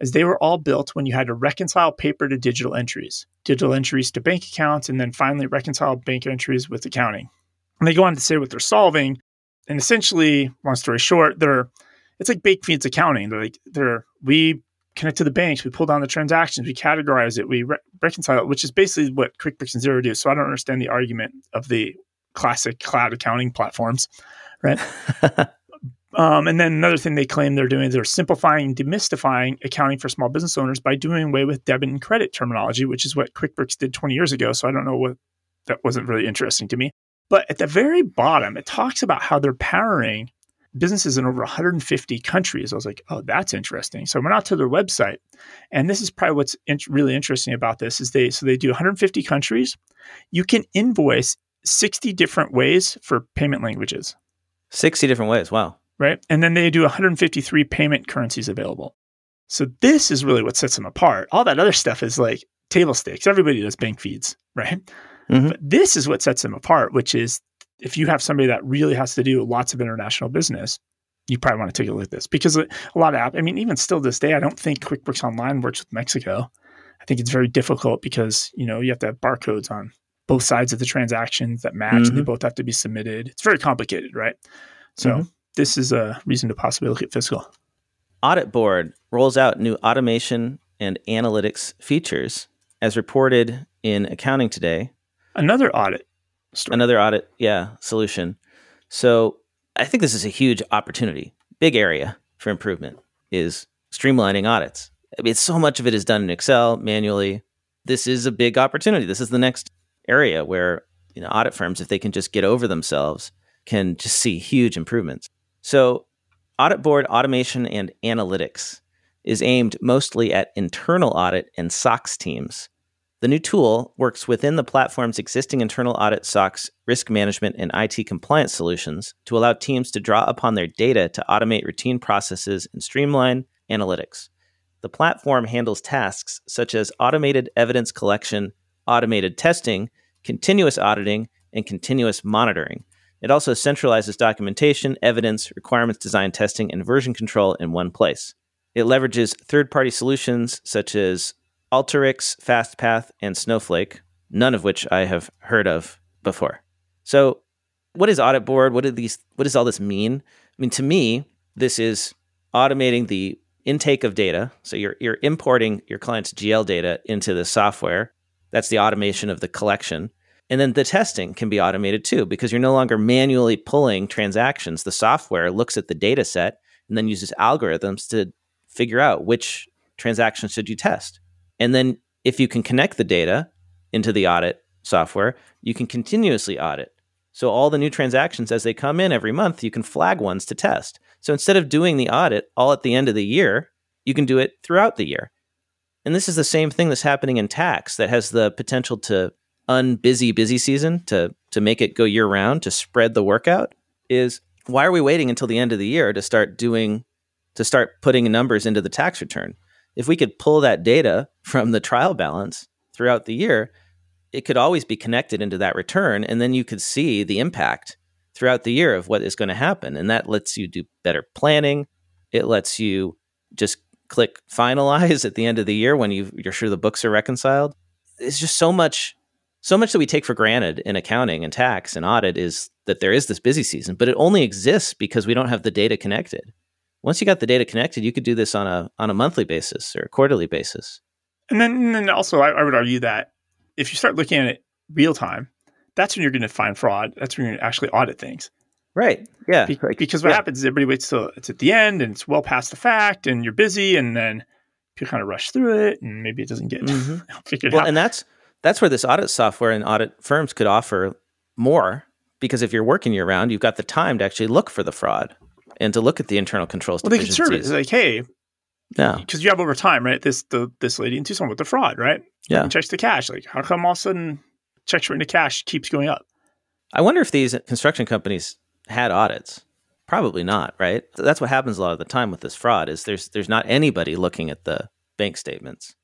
as they were all built when you had to reconcile paper to digital entries, digital entries to bank accounts, and then finally reconcile bank entries with accounting. And they go on to say what they're solving. And essentially, long story short, they're it's like baked feeds accounting. They're like, they're, we connect to the banks, we pull down the transactions, we categorize it, we re- reconcile it, which is basically what QuickBooks and Xero do. So I don't understand the argument of the classic cloud accounting platforms, right? um, and then another thing they claim they're doing is they're simplifying, demystifying accounting for small business owners by doing away with debit and credit terminology, which is what QuickBooks did twenty years ago. So I don't know what, that wasn't really interesting to me. But at the very bottom, it talks about how they're powering businesses in over one hundred fifty countries. I was like, oh, that's interesting. So I went out to their website, and this is probably what's in- really interesting about this is they, so they do one hundred fifty countries. You can invoice sixty different ways for payment languages. sixty different ways. Wow. Right. And then they do one hundred fifty-three payment currencies available. So this is really what sets them apart. All that other stuff is like table stakes. Everybody does bank feeds, right? Mm-hmm. But this is what sets them apart, which is, if you have somebody that really has to do lots of international business, you probably want to take a look at this, because a lot of apps, I mean, even still this day, I don't think QuickBooks Online works with Mexico. I think it's very difficult because, you know, you have to have barcodes on both sides of the transactions that match, mm-hmm. and they both have to be submitted. It's very complicated, right? So mm-hmm. this is a reason to possibly look at Fiscal. Audit Board rolls out new automation and analytics features as reported in Accounting Today. Another audit. Story. Another audit, yeah, solution. So I think this is a huge opportunity. Big area for improvement is streamlining audits. I mean, so much of it is done in Excel manually. This is a big opportunity. This is the next area where, you know, audit firms, if they can just get over themselves, can just see huge improvements. So Audit Board Automation and Analytics is aimed mostly at internal audit and S O X teams. The new tool works within the platform's existing internal audit, S O X, risk management, and I T compliance solutions to allow teams to draw upon their data to automate routine processes and streamline analytics. The platform handles tasks such as automated evidence collection, automated testing, continuous auditing, and continuous monitoring. It also centralizes documentation, evidence, requirements design testing, and version control in one place. It leverages third-party solutions such as Alteryx, FastPath, and Snowflake, none of which I have heard of before. So what is Audit Board? What do these, what does all this mean? I mean, to me, this is automating the intake of data. So you're you're importing your client's G L data into the software. That's the automation of the collection. And then the testing can be automated too, because you're no longer manually pulling transactions. The software looks at the data set and then uses algorithms to figure out which transactions should you test. And then if you can connect the data into the audit software, you can continuously audit. So all the new transactions, as they come in every month, you can flag ones to test. So instead of doing the audit all at the end of the year, you can do it throughout the year. And this is the same thing that's happening in tax that has the potential to unbusy busy season, to, to make it go year round, to spread the work out, is why are we waiting until the end of the year to start doing, to start putting numbers into the tax return? If we could pull that data from the trial balance throughout the year, it could always be connected into that return. And then you could see the impact throughout the year of what is going to happen. And that lets you do better planning. It lets you just click finalize at the end of the year when you've, you're sure the books are reconciled. It's just so much, so much that we take for granted in accounting and tax and audit is that there is this busy season, but it only exists because we don't have the data connected. Once you got the data connected, you could do this on a on a monthly basis or a quarterly basis. And then, and then also, I, I would argue that if you start looking at it real time, that's when you're going to find fraud. That's when you're going to actually audit things. Right. Yeah. Be- like, because what yeah. happens is everybody waits till it's at the end and it's well past the fact and you're busy and then you kind of rush through it and maybe it doesn't get mm-hmm. figured well, out. Well, and that's that's where this audit software and audit firms could offer more, because if you're working year round, you've got the time to actually look for the fraud and to look at the internal controls. Well, they can serve it. It's like, hey, yeah, because you have over time, right? This the this lady in Tucson with the fraud, right? Yeah, and checks the cash. Like, how come all of a sudden checks written to cash keeps going up? I wonder if these construction companies had audits. Probably not, right? That's what happens a lot of the time with this fraud, is there's there's not anybody looking at the bank statements.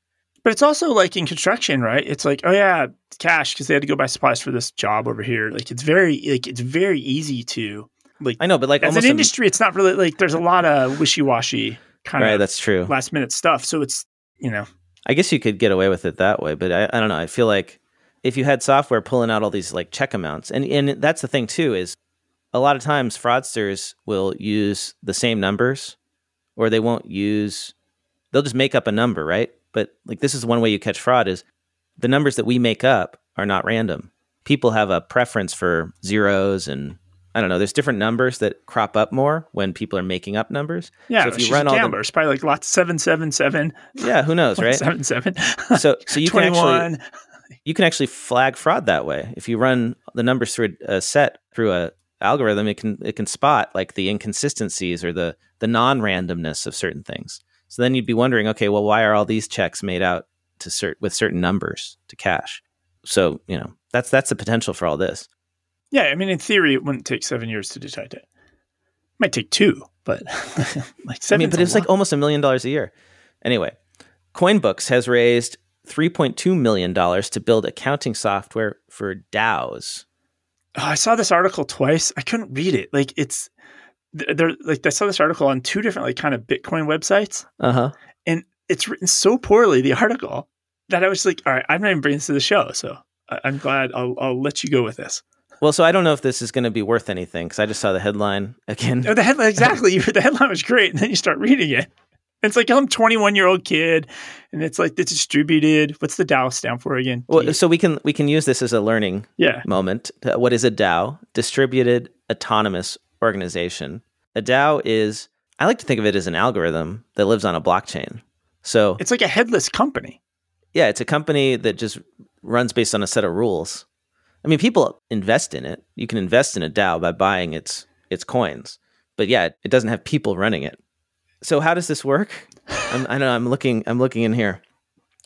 But it's also like in construction, right? It's like, oh yeah, cash, because they had to go buy supplies for this job over here. Like it's very like it's very easy to like. I know, but like as an industry, a, it's not really like there's a lot of wishy-washy kind right, of that's true. Last minute stuff. So it's, you know, I guess you could get away with it that way, but I, I don't know. I feel like if you had software pulling out all these like check amounts, and and that's the thing too is. A lot of times fraudsters will use the same numbers, or they won't use, they'll just make up a number, right? But like this is one way you catch fraud is the numbers that we make up are not random. People have a preference for zeros and I don't know, there's different numbers that crop up more when people are making up numbers. Yeah, so if you run all the numbers, probably like lots seven, seven, seven. Yeah, who knows, right? Seven, seven. so so you twenty-one. Can actually you can actually flag fraud that way. If you run the numbers through a, a set through a algorithm, it can it can spot like the inconsistencies or the the non-randomness of certain things. So then you'd be wondering, okay, well, why are all these checks made out to cert with certain numbers to cash? So you know that's that's the potential for all this. Yeah, I mean, in theory, it wouldn't take seven years to detect it. It might take two, but like seven. I mean, but it's like almost a million dollars a year. Anyway, CoinBooks has raised three point two million dollars to build accounting software for DAOs. Oh, I saw this article twice. I couldn't read it. Like it's, they're like I saw this article on two different like kind of Bitcoin websites, uh-huh. and it's written so poorly, the article, that I was like, all right, I'm not even bringing this to the show, so I- I'm glad I'll I'll let you go with this. Well, so I don't know if this is going to be worth anything because I just saw the headline again. Oh, the headline exactly. The headline was great, and then you start reading it. It's like, I'm a twenty-one-year-old kid, and it's like, it's distributed. What's the DAO stand for again? Well, so we can we can use this as a learning yeah. moment. What is a DAO? Distributed Autonomous Organization. A DAO is, I like to think of it as an algorithm that lives on a blockchain. So it's like a headless company. Yeah, it's a company that just runs based on a set of rules. I mean, people invest in it. You can invest in a DAO by buying its its coins. But yeah, it doesn't have people running it. So how does this work? I'm, I know I'm looking. I'm looking in here.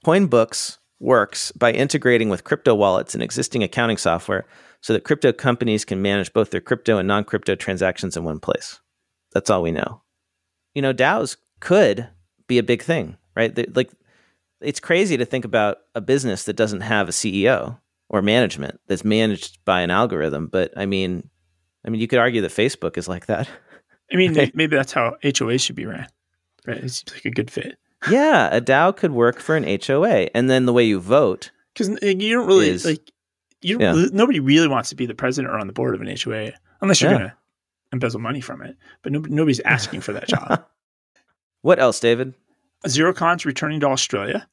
CoinBooks works by integrating with crypto wallets and existing accounting software, so that crypto companies can manage both their crypto and non-crypto transactions in one place. That's all we know. You know, DAOs could be a big thing, right? They're, like, it's crazy to think about a business that doesn't have a C E O or management that's managed by an algorithm. But I mean, I mean, you could argue that Facebook is like that. I mean, right. Maybe that's how H O As should be ran, right? It seems like a good fit. Yeah, a DAO could work for an H O A, and then the way you vote, because you don't really is, like you. Don't, yeah. Nobody really wants to be the president or on the board of an H O A unless you're yeah. going to embezzle money from it. But nobody, nobody's asking for that job. What else, David? ZeroCon's returning to Australia.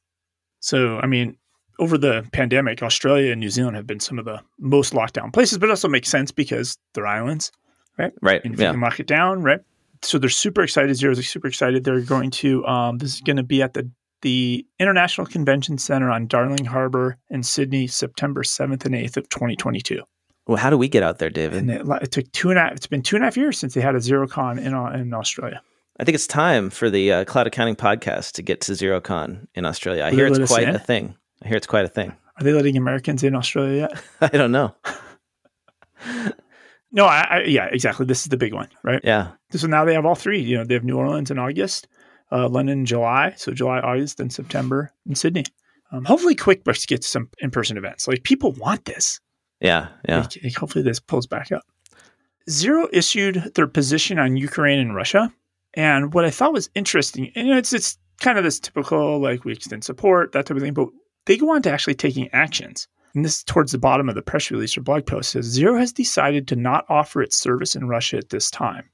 So, I mean, over the pandemic, Australia and New Zealand have been some of the most locked down places, but it also makes sense because they're islands. Right. Right. And if yeah. you can lock it down, right? So they're super excited. Zero's like super excited. They're going to, um, this is going to be at the, the International Convention Center on Darling Harbour in Sydney, September seventh and eighth of twenty twenty-two. Well, how do we get out there, David? And it, it took two and a half, it's been two and a half years since they had a ZeroCon in, in Australia. I think it's time for the uh, Cloud Accounting Podcast to get to ZeroCon in Australia. I Will hear it's quite in? a thing. I hear it's quite a thing. Are they letting Americans in Australia yet? I don't know. No, I, I yeah, exactly. This is the big one, right? Yeah. So now they have all three. You know, they have New Orleans in August, uh, London in July. So July, August, and September in Sydney. Um, hopefully, QuickBooks gets some in-person events. Like people want this. Yeah, yeah. Like, like hopefully, this pulls back up. Xero issued their position on Ukraine and Russia, and what I thought was interesting, and you know, it's it's kind of this typical like we extend support, that type of thing, but they go on to actually taking actions. And this is towards the bottom of the press release or blog post, says Xero has decided to not offer its service in Russia at this time,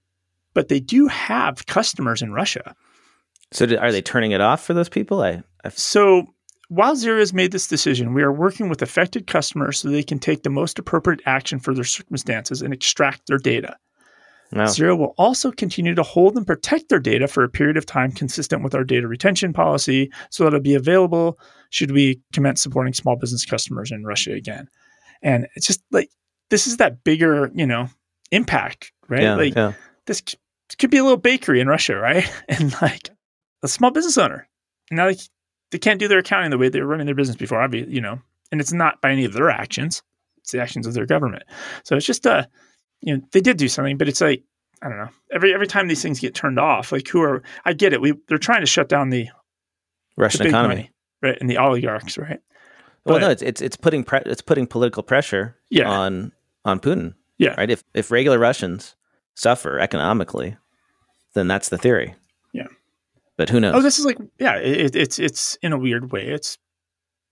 but they do have customers in Russia. So do, are they turning it off for those people? I I've... So while Xero has made this decision, we are working with affected customers so they can take the most appropriate action for their circumstances and extract their data. No. Xero will also continue to hold and protect their data for a period of time consistent with our data retention policy so that it'll be available should we commence supporting small business customers in Russia again. And it's just like, this is that bigger, you know, impact, right? Yeah, like yeah. This could be a little bakery in Russia, right? And like a small business owner. And now they, they can't do their accounting the way they were running their business before, obviously, you know, and it's not by any of their actions. It's the actions of their government. So it's just, uh, you know, they did do something, but it's like, I don't know, every every time these things get turned off, like who are, I get it. We They're trying to shut down the Russian the big economy, money, right? And the oligarchs, right? Well, but, no, it's, it's, it's putting, pre- it's putting political pressure yeah. on, on Putin, yeah. right? If, if regular Russians suffer economically, then that's the theory. Yeah. But who knows? Oh, this is like, yeah, it, it's, it's in a weird way. It's,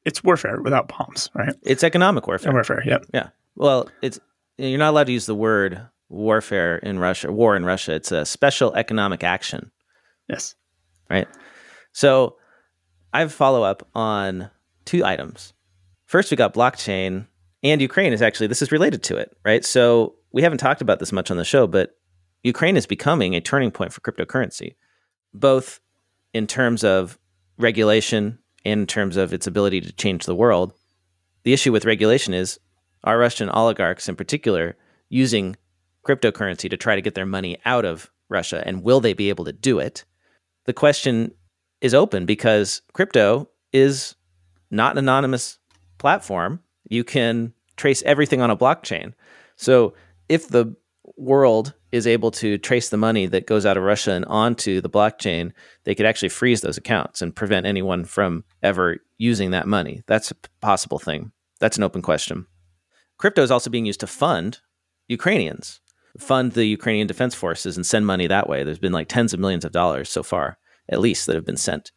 it's warfare without bombs, right? It's economic warfare. And warfare, yep. Yeah. Well, it's, you're not allowed to use the word warfare in Russia, war in Russia. It's a special economic action. Yes. Right. So I have a follow-up on two items. First, we got blockchain and Ukraine is actually, this is related to it, right? So we haven't talked about this much on the show, but Ukraine is becoming a turning point for cryptocurrency, both in terms of regulation and in terms of its ability to change the world. The issue with regulation is our Russian oligarchs in particular using cryptocurrency to try to get their money out of Russia, and will they be able to do it? The question is open because crypto is not an anonymous platform. You can trace everything on a blockchain. So if the world is able to trace the money that goes out of Russia and onto the blockchain, they could actually freeze those accounts and prevent anyone from ever using that money. That's a possible thing. That's an open question. Crypto is also being used to fund Ukrainians, fund the Ukrainian defense forces and send money that way. There's been like tens of millions of dollars so far, at least, that have been sent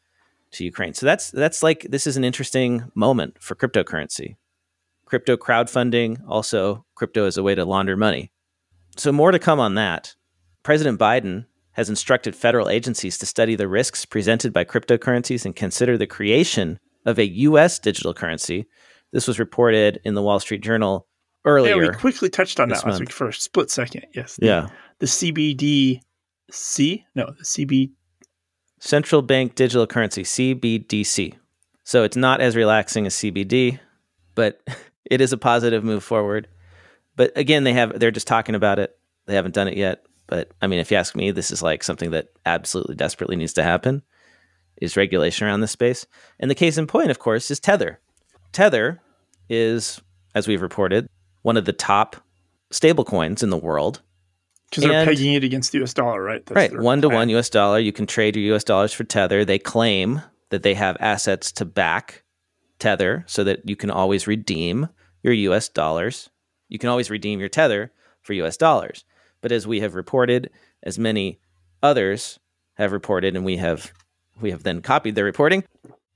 to Ukraine. So that's that's like, this is an interesting moment for cryptocurrency. Crypto crowdfunding, also crypto as a way to launder money. So more to come on that. President Biden has instructed federal agencies to study the risks presented by cryptocurrencies and consider the creation of a U S digital currency. This was reported in the Wall Street Journal earlier. Yeah, we quickly touched on that last week for a split second. Yes. The, yeah. The C B D C? No, the C B... Central Bank Digital Currency, C B D C. So it's not as relaxing as C B D, but it is a positive move forward. But again, they have, they're just talking about it. They haven't done it yet. But I mean, if you ask me, this is like something that absolutely desperately needs to happen, is regulation around this space. And the case in point, of course, is Tether. Tether is, as we've reported, one of the top stable coins in the world. Because they're pegging it against the U S dollar, right? That's right. One-to-one U S dollar. You can trade your U S dollars for Tether. They claim that they have assets to back Tether so that you can always redeem your U S dollars. You can always redeem your Tether for U S dollars. But as we have reported, as many others have reported, and we have we have then copied their reporting,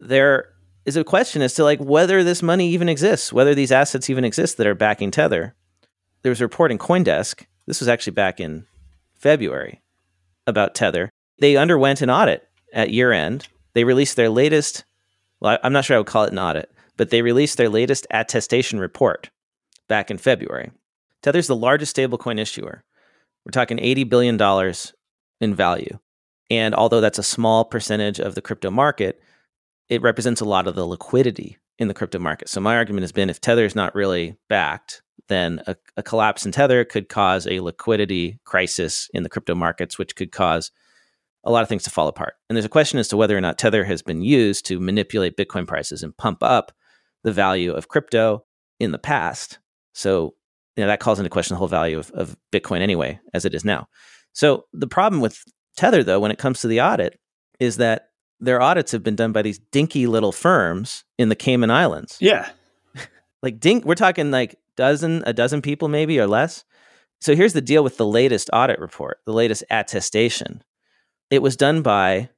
there is a question as to like whether this money even exists, whether these assets even exist that are backing Tether. There was a report in CoinDesk, this was actually back in February, about Tether. They underwent an audit at year end. They released their latest, well, I'm not sure I would call it an audit, but they released their latest attestation report back in February. Tether's the largest stablecoin issuer. We're talking eighty billion dollars in value. And although that's a small percentage of the crypto market, it represents a lot of the liquidity in the crypto market. So my argument has been if Tether is not really backed, then a, a collapse in Tether could cause a liquidity crisis in the crypto markets, which could cause a lot of things to fall apart. And there's a question as to whether or not Tether has been used to manipulate Bitcoin prices and pump up the value of crypto in the past. So you know, that calls into question the whole value of, of Bitcoin anyway, as it is now. So the problem with Tether, though, when it comes to the audit, is that their audits have been done by these dinky little firms in the Cayman Islands. Yeah. like dink, we're talking like dozen, a dozen people maybe or less. So here's the deal with the latest audit report, the latest attestation. It was done by,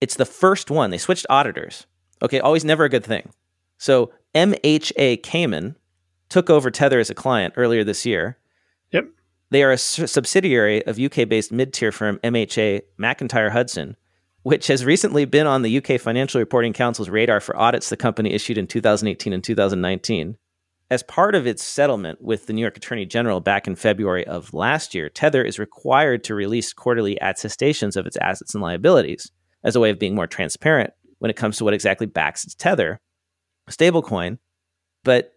it's the first one. They switched auditors. Okay, always never a good thing. So M H A Cayman took over Tether as a client earlier this year. Yep. They are a su- subsidiary of U K-based mid-tier firm M H A MacIntyre Hudson, which has recently been on the U K Financial Reporting Council's radar for audits the company issued in two thousand eighteen and two thousand nineteen. As part of its settlement with the New York Attorney General back in February of last year, Tether is required to release quarterly attestations of its assets and liabilities as a way of being more transparent when it comes to what exactly backs its Tether stablecoin. But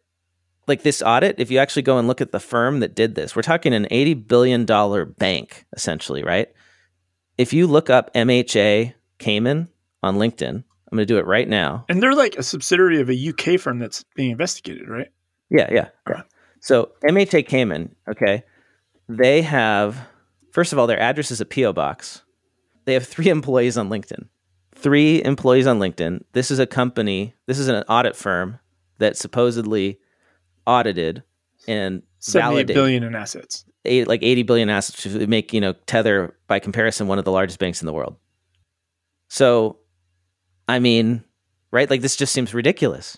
like this audit, if you actually go and look at the firm that did this, we're talking an eighty billion dollars bank, essentially, right? If you look up M H A Cayman on LinkedIn, I'm going to do it right now. And they're like a subsidiary of a U K firm that's being investigated, right? Yeah, yeah. Right. So M H A Cayman, okay, they have, first of all, their address is a P O box. They have three employees on LinkedIn. Three employees on LinkedIn. This is a company, this is an audit firm that supposedly audited and validated. seventy-eight billion dollars in assets. Eight, like eighty billion dollars in assets to make, you know, Tether, by comparison, one of the largest banks in the world. So, I mean, right? Like this just seems ridiculous.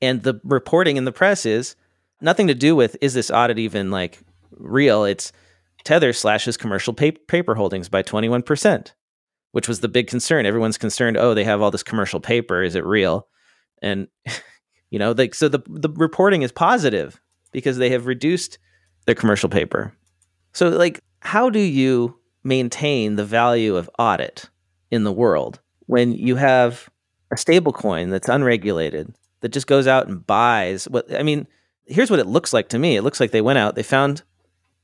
And the reporting in the press is nothing to do with, is this audit even like real? It's Tether slashes commercial pa- paper holdings by twenty-one percent, which was the big concern. Everyone's concerned, oh, they have all this commercial paper. Is it real? And, you know, like, so the, the reporting is positive because they have reduced their commercial paper. So like, how do you maintain the value of audit in the world when you have a stable coin that's unregulated, that just goes out and buys what, I mean, here's what it looks like to me. It looks like they went out, they found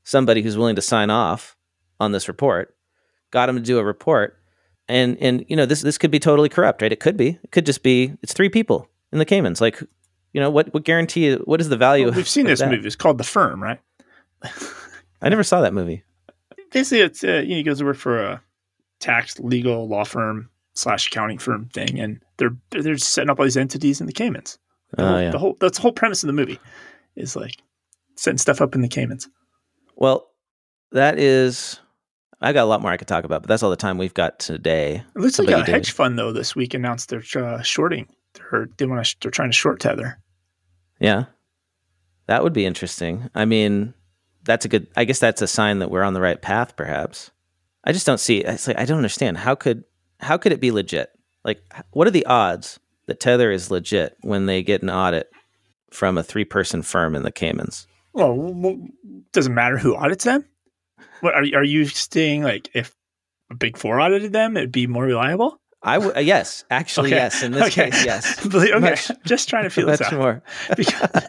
somebody who's willing to sign off on this report, got him to do a report. And, and, you know, this, this could be totally corrupt, right? It could be, it could just be, it's three people in the Caymans. Like, you know, what, what guarantee, what is the value? Well, we've of, seen of this that? movie. It's called The Firm, right? I never saw that movie. Basically it's, uh, you know, he goes to work for a tax legal law firm slash accounting firm thing, and they're they're just setting up all these entities in the Caymans. The oh, whole, yeah. the whole that's the whole premise of the movie is like setting stuff up in the Caymans. Well, that is, I got a lot more I could talk about, but that's all the time we've got today. It looks Somebody like a hedge it. fund though this week announced they're uh, shorting. They're they want to they're trying to short Tether. Yeah, that would be interesting. I mean, that's a good. I guess that's a sign that we're on the right path, perhaps. I just don't see. It's like I don't understand how could. How could it be legit? Like, what are the odds that Tether is legit when they get an audit from a three-person firm in the Caymans? Well, doesn't matter who audits them. What are are you saying? Like, if a Big Four audited them, it'd be more reliable. I w- yes, actually, okay. yes. In this okay. case, yes. okay, much, just trying to feel much this out. more. because...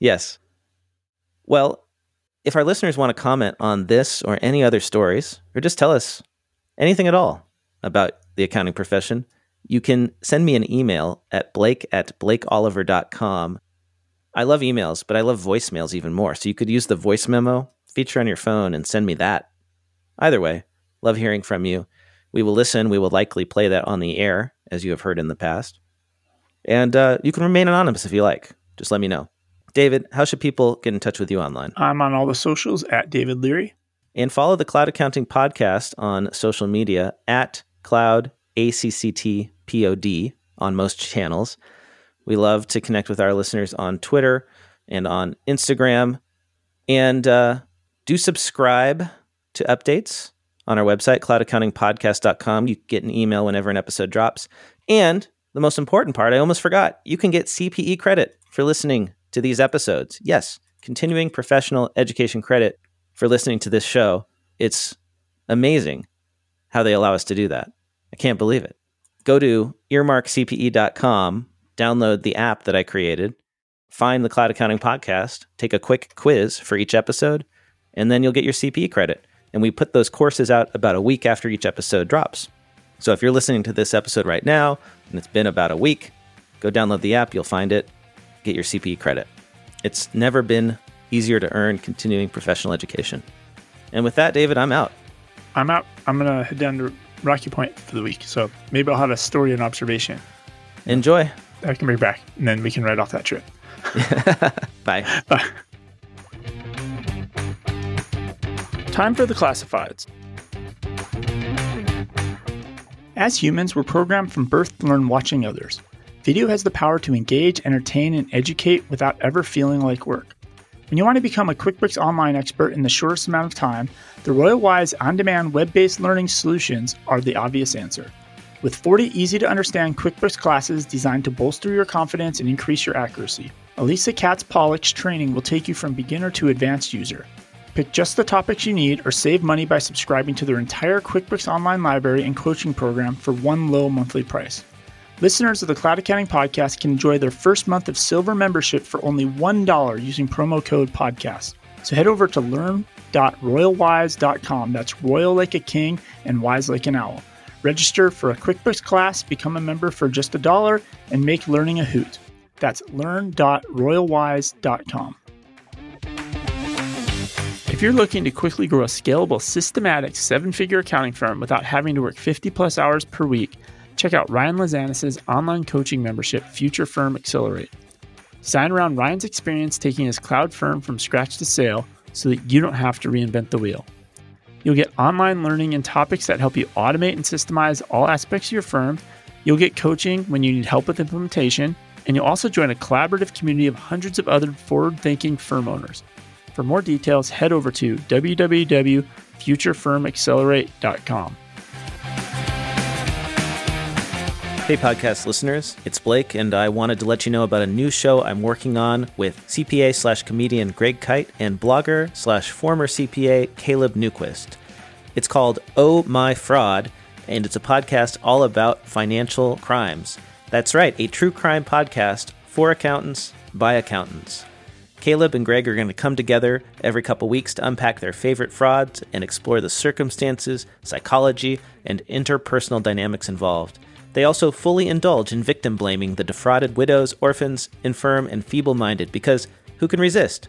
Yes. Well, if our listeners want to comment on this or any other stories, or just tell us anything at all about the accounting profession, you can send me an email at blake at blakeoliver dot com. I love emails, but I love voicemails even more. So you could use the voice memo feature on your phone and send me that. Either way, love hearing from you. We will listen. We will likely play that on the air, as you have heard in the past. And uh, you can remain anonymous if you like. Just let me know. David, how should people get in touch with you online? I'm on all the socials at David Leary. And follow the Cloud Accounting Podcast on social media at Cloud A C C T P O D on most channels. We love to connect with our listeners on Twitter and on Instagram. And uh, do subscribe to updates on our website, cloud accounting podcast dot com. You get an email whenever an episode drops. And the most important part, I almost forgot, you can get C P E credit for listening to these episodes. Yes, continuing professional education credit for listening to this show. It's amazing how they allow us to do that. I can't believe it. Go to earmark c p e dot com, download the app that I created, find the Cloud Accounting Podcast, take a quick quiz for each episode, and then you'll get your C P E credit. And we put those courses out about a week after each episode drops. So if you're listening to this episode right now, and it's been about a week, go download the app, you'll find it, get your C P E credit. It's never been easier to earn continuing professional education. And with that, David, I'm out. I'm out. I'm going to head down to Rocky Point for the week. So maybe I'll have a story and observation. Enjoy. I can bring back, and then we can write off that trip. Bye. Bye. Time for the classifieds. As humans, we're programmed from birth to learn watching others. Video has the power to engage, entertain, and educate without ever feeling like work. When you want to become a QuickBooks Online expert in the shortest amount of time, the Royal Wise on-demand web-based learning solutions are the obvious answer. With forty easy-to-understand QuickBooks classes designed to bolster your confidence and increase your accuracy, Elisa Katz-Pollock's training will take you from beginner to advanced user. Pick just the topics you need or save money by subscribing to their entire QuickBooks Online Library and coaching program for one low monthly price. Listeners of the Cloud Accounting Podcast can enjoy their first month of Silver membership for only one dollar using promo code PODCAST. So head over to learn dot royal wise dot com. That's royal like a king and wise like an owl. Register for a QuickBooks class, become a member for just a dollar, and make learning a hoot. That's learn dot royal wise dot com. If you're looking to quickly grow a scalable, systematic, seven-figure accounting firm without having to work fifty-plus hours per week, check out Ryan Lozanis' online coaching membership, Future Firm Accelerate. Sign around Ryan's experience taking his cloud firm from scratch to sale so that you don't have to reinvent the wheel. You'll get online learning and topics that help you automate and systemize all aspects of your firm. You'll get coaching when you need help with implementation, and you'll also join a collaborative community of hundreds of other forward-thinking firm owners. For more details, head over to w w w dot future firm accelerate dot com. Hey, podcast listeners, it's Blake, and I wanted to let you know about a new show I'm working on with C P A slash comedian Greg Kite and blogger slash former C P A Caleb Newquist. It's called Oh My Fraud, and it's a podcast all about financial crimes. That's right, a true crime podcast for accountants by accountants. Caleb and Greg are going to come together every couple weeks to unpack their favorite frauds and explore the circumstances, psychology, and interpersonal dynamics involved. They also fully indulge in victim blaming the defrauded widows, orphans, infirm, and feeble-minded, because who can resist?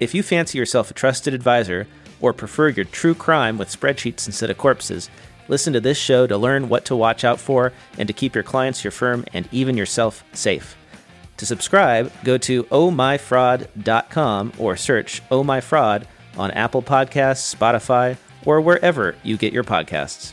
If you fancy yourself a trusted advisor or prefer your true crime with spreadsheets instead of corpses, listen to this show to learn what to watch out for and to keep your clients, your firm, and even yourself safe. To subscribe, go to oh my fraud dot com or search Oh My Fraud on Apple Podcasts, Spotify, or wherever you get your podcasts.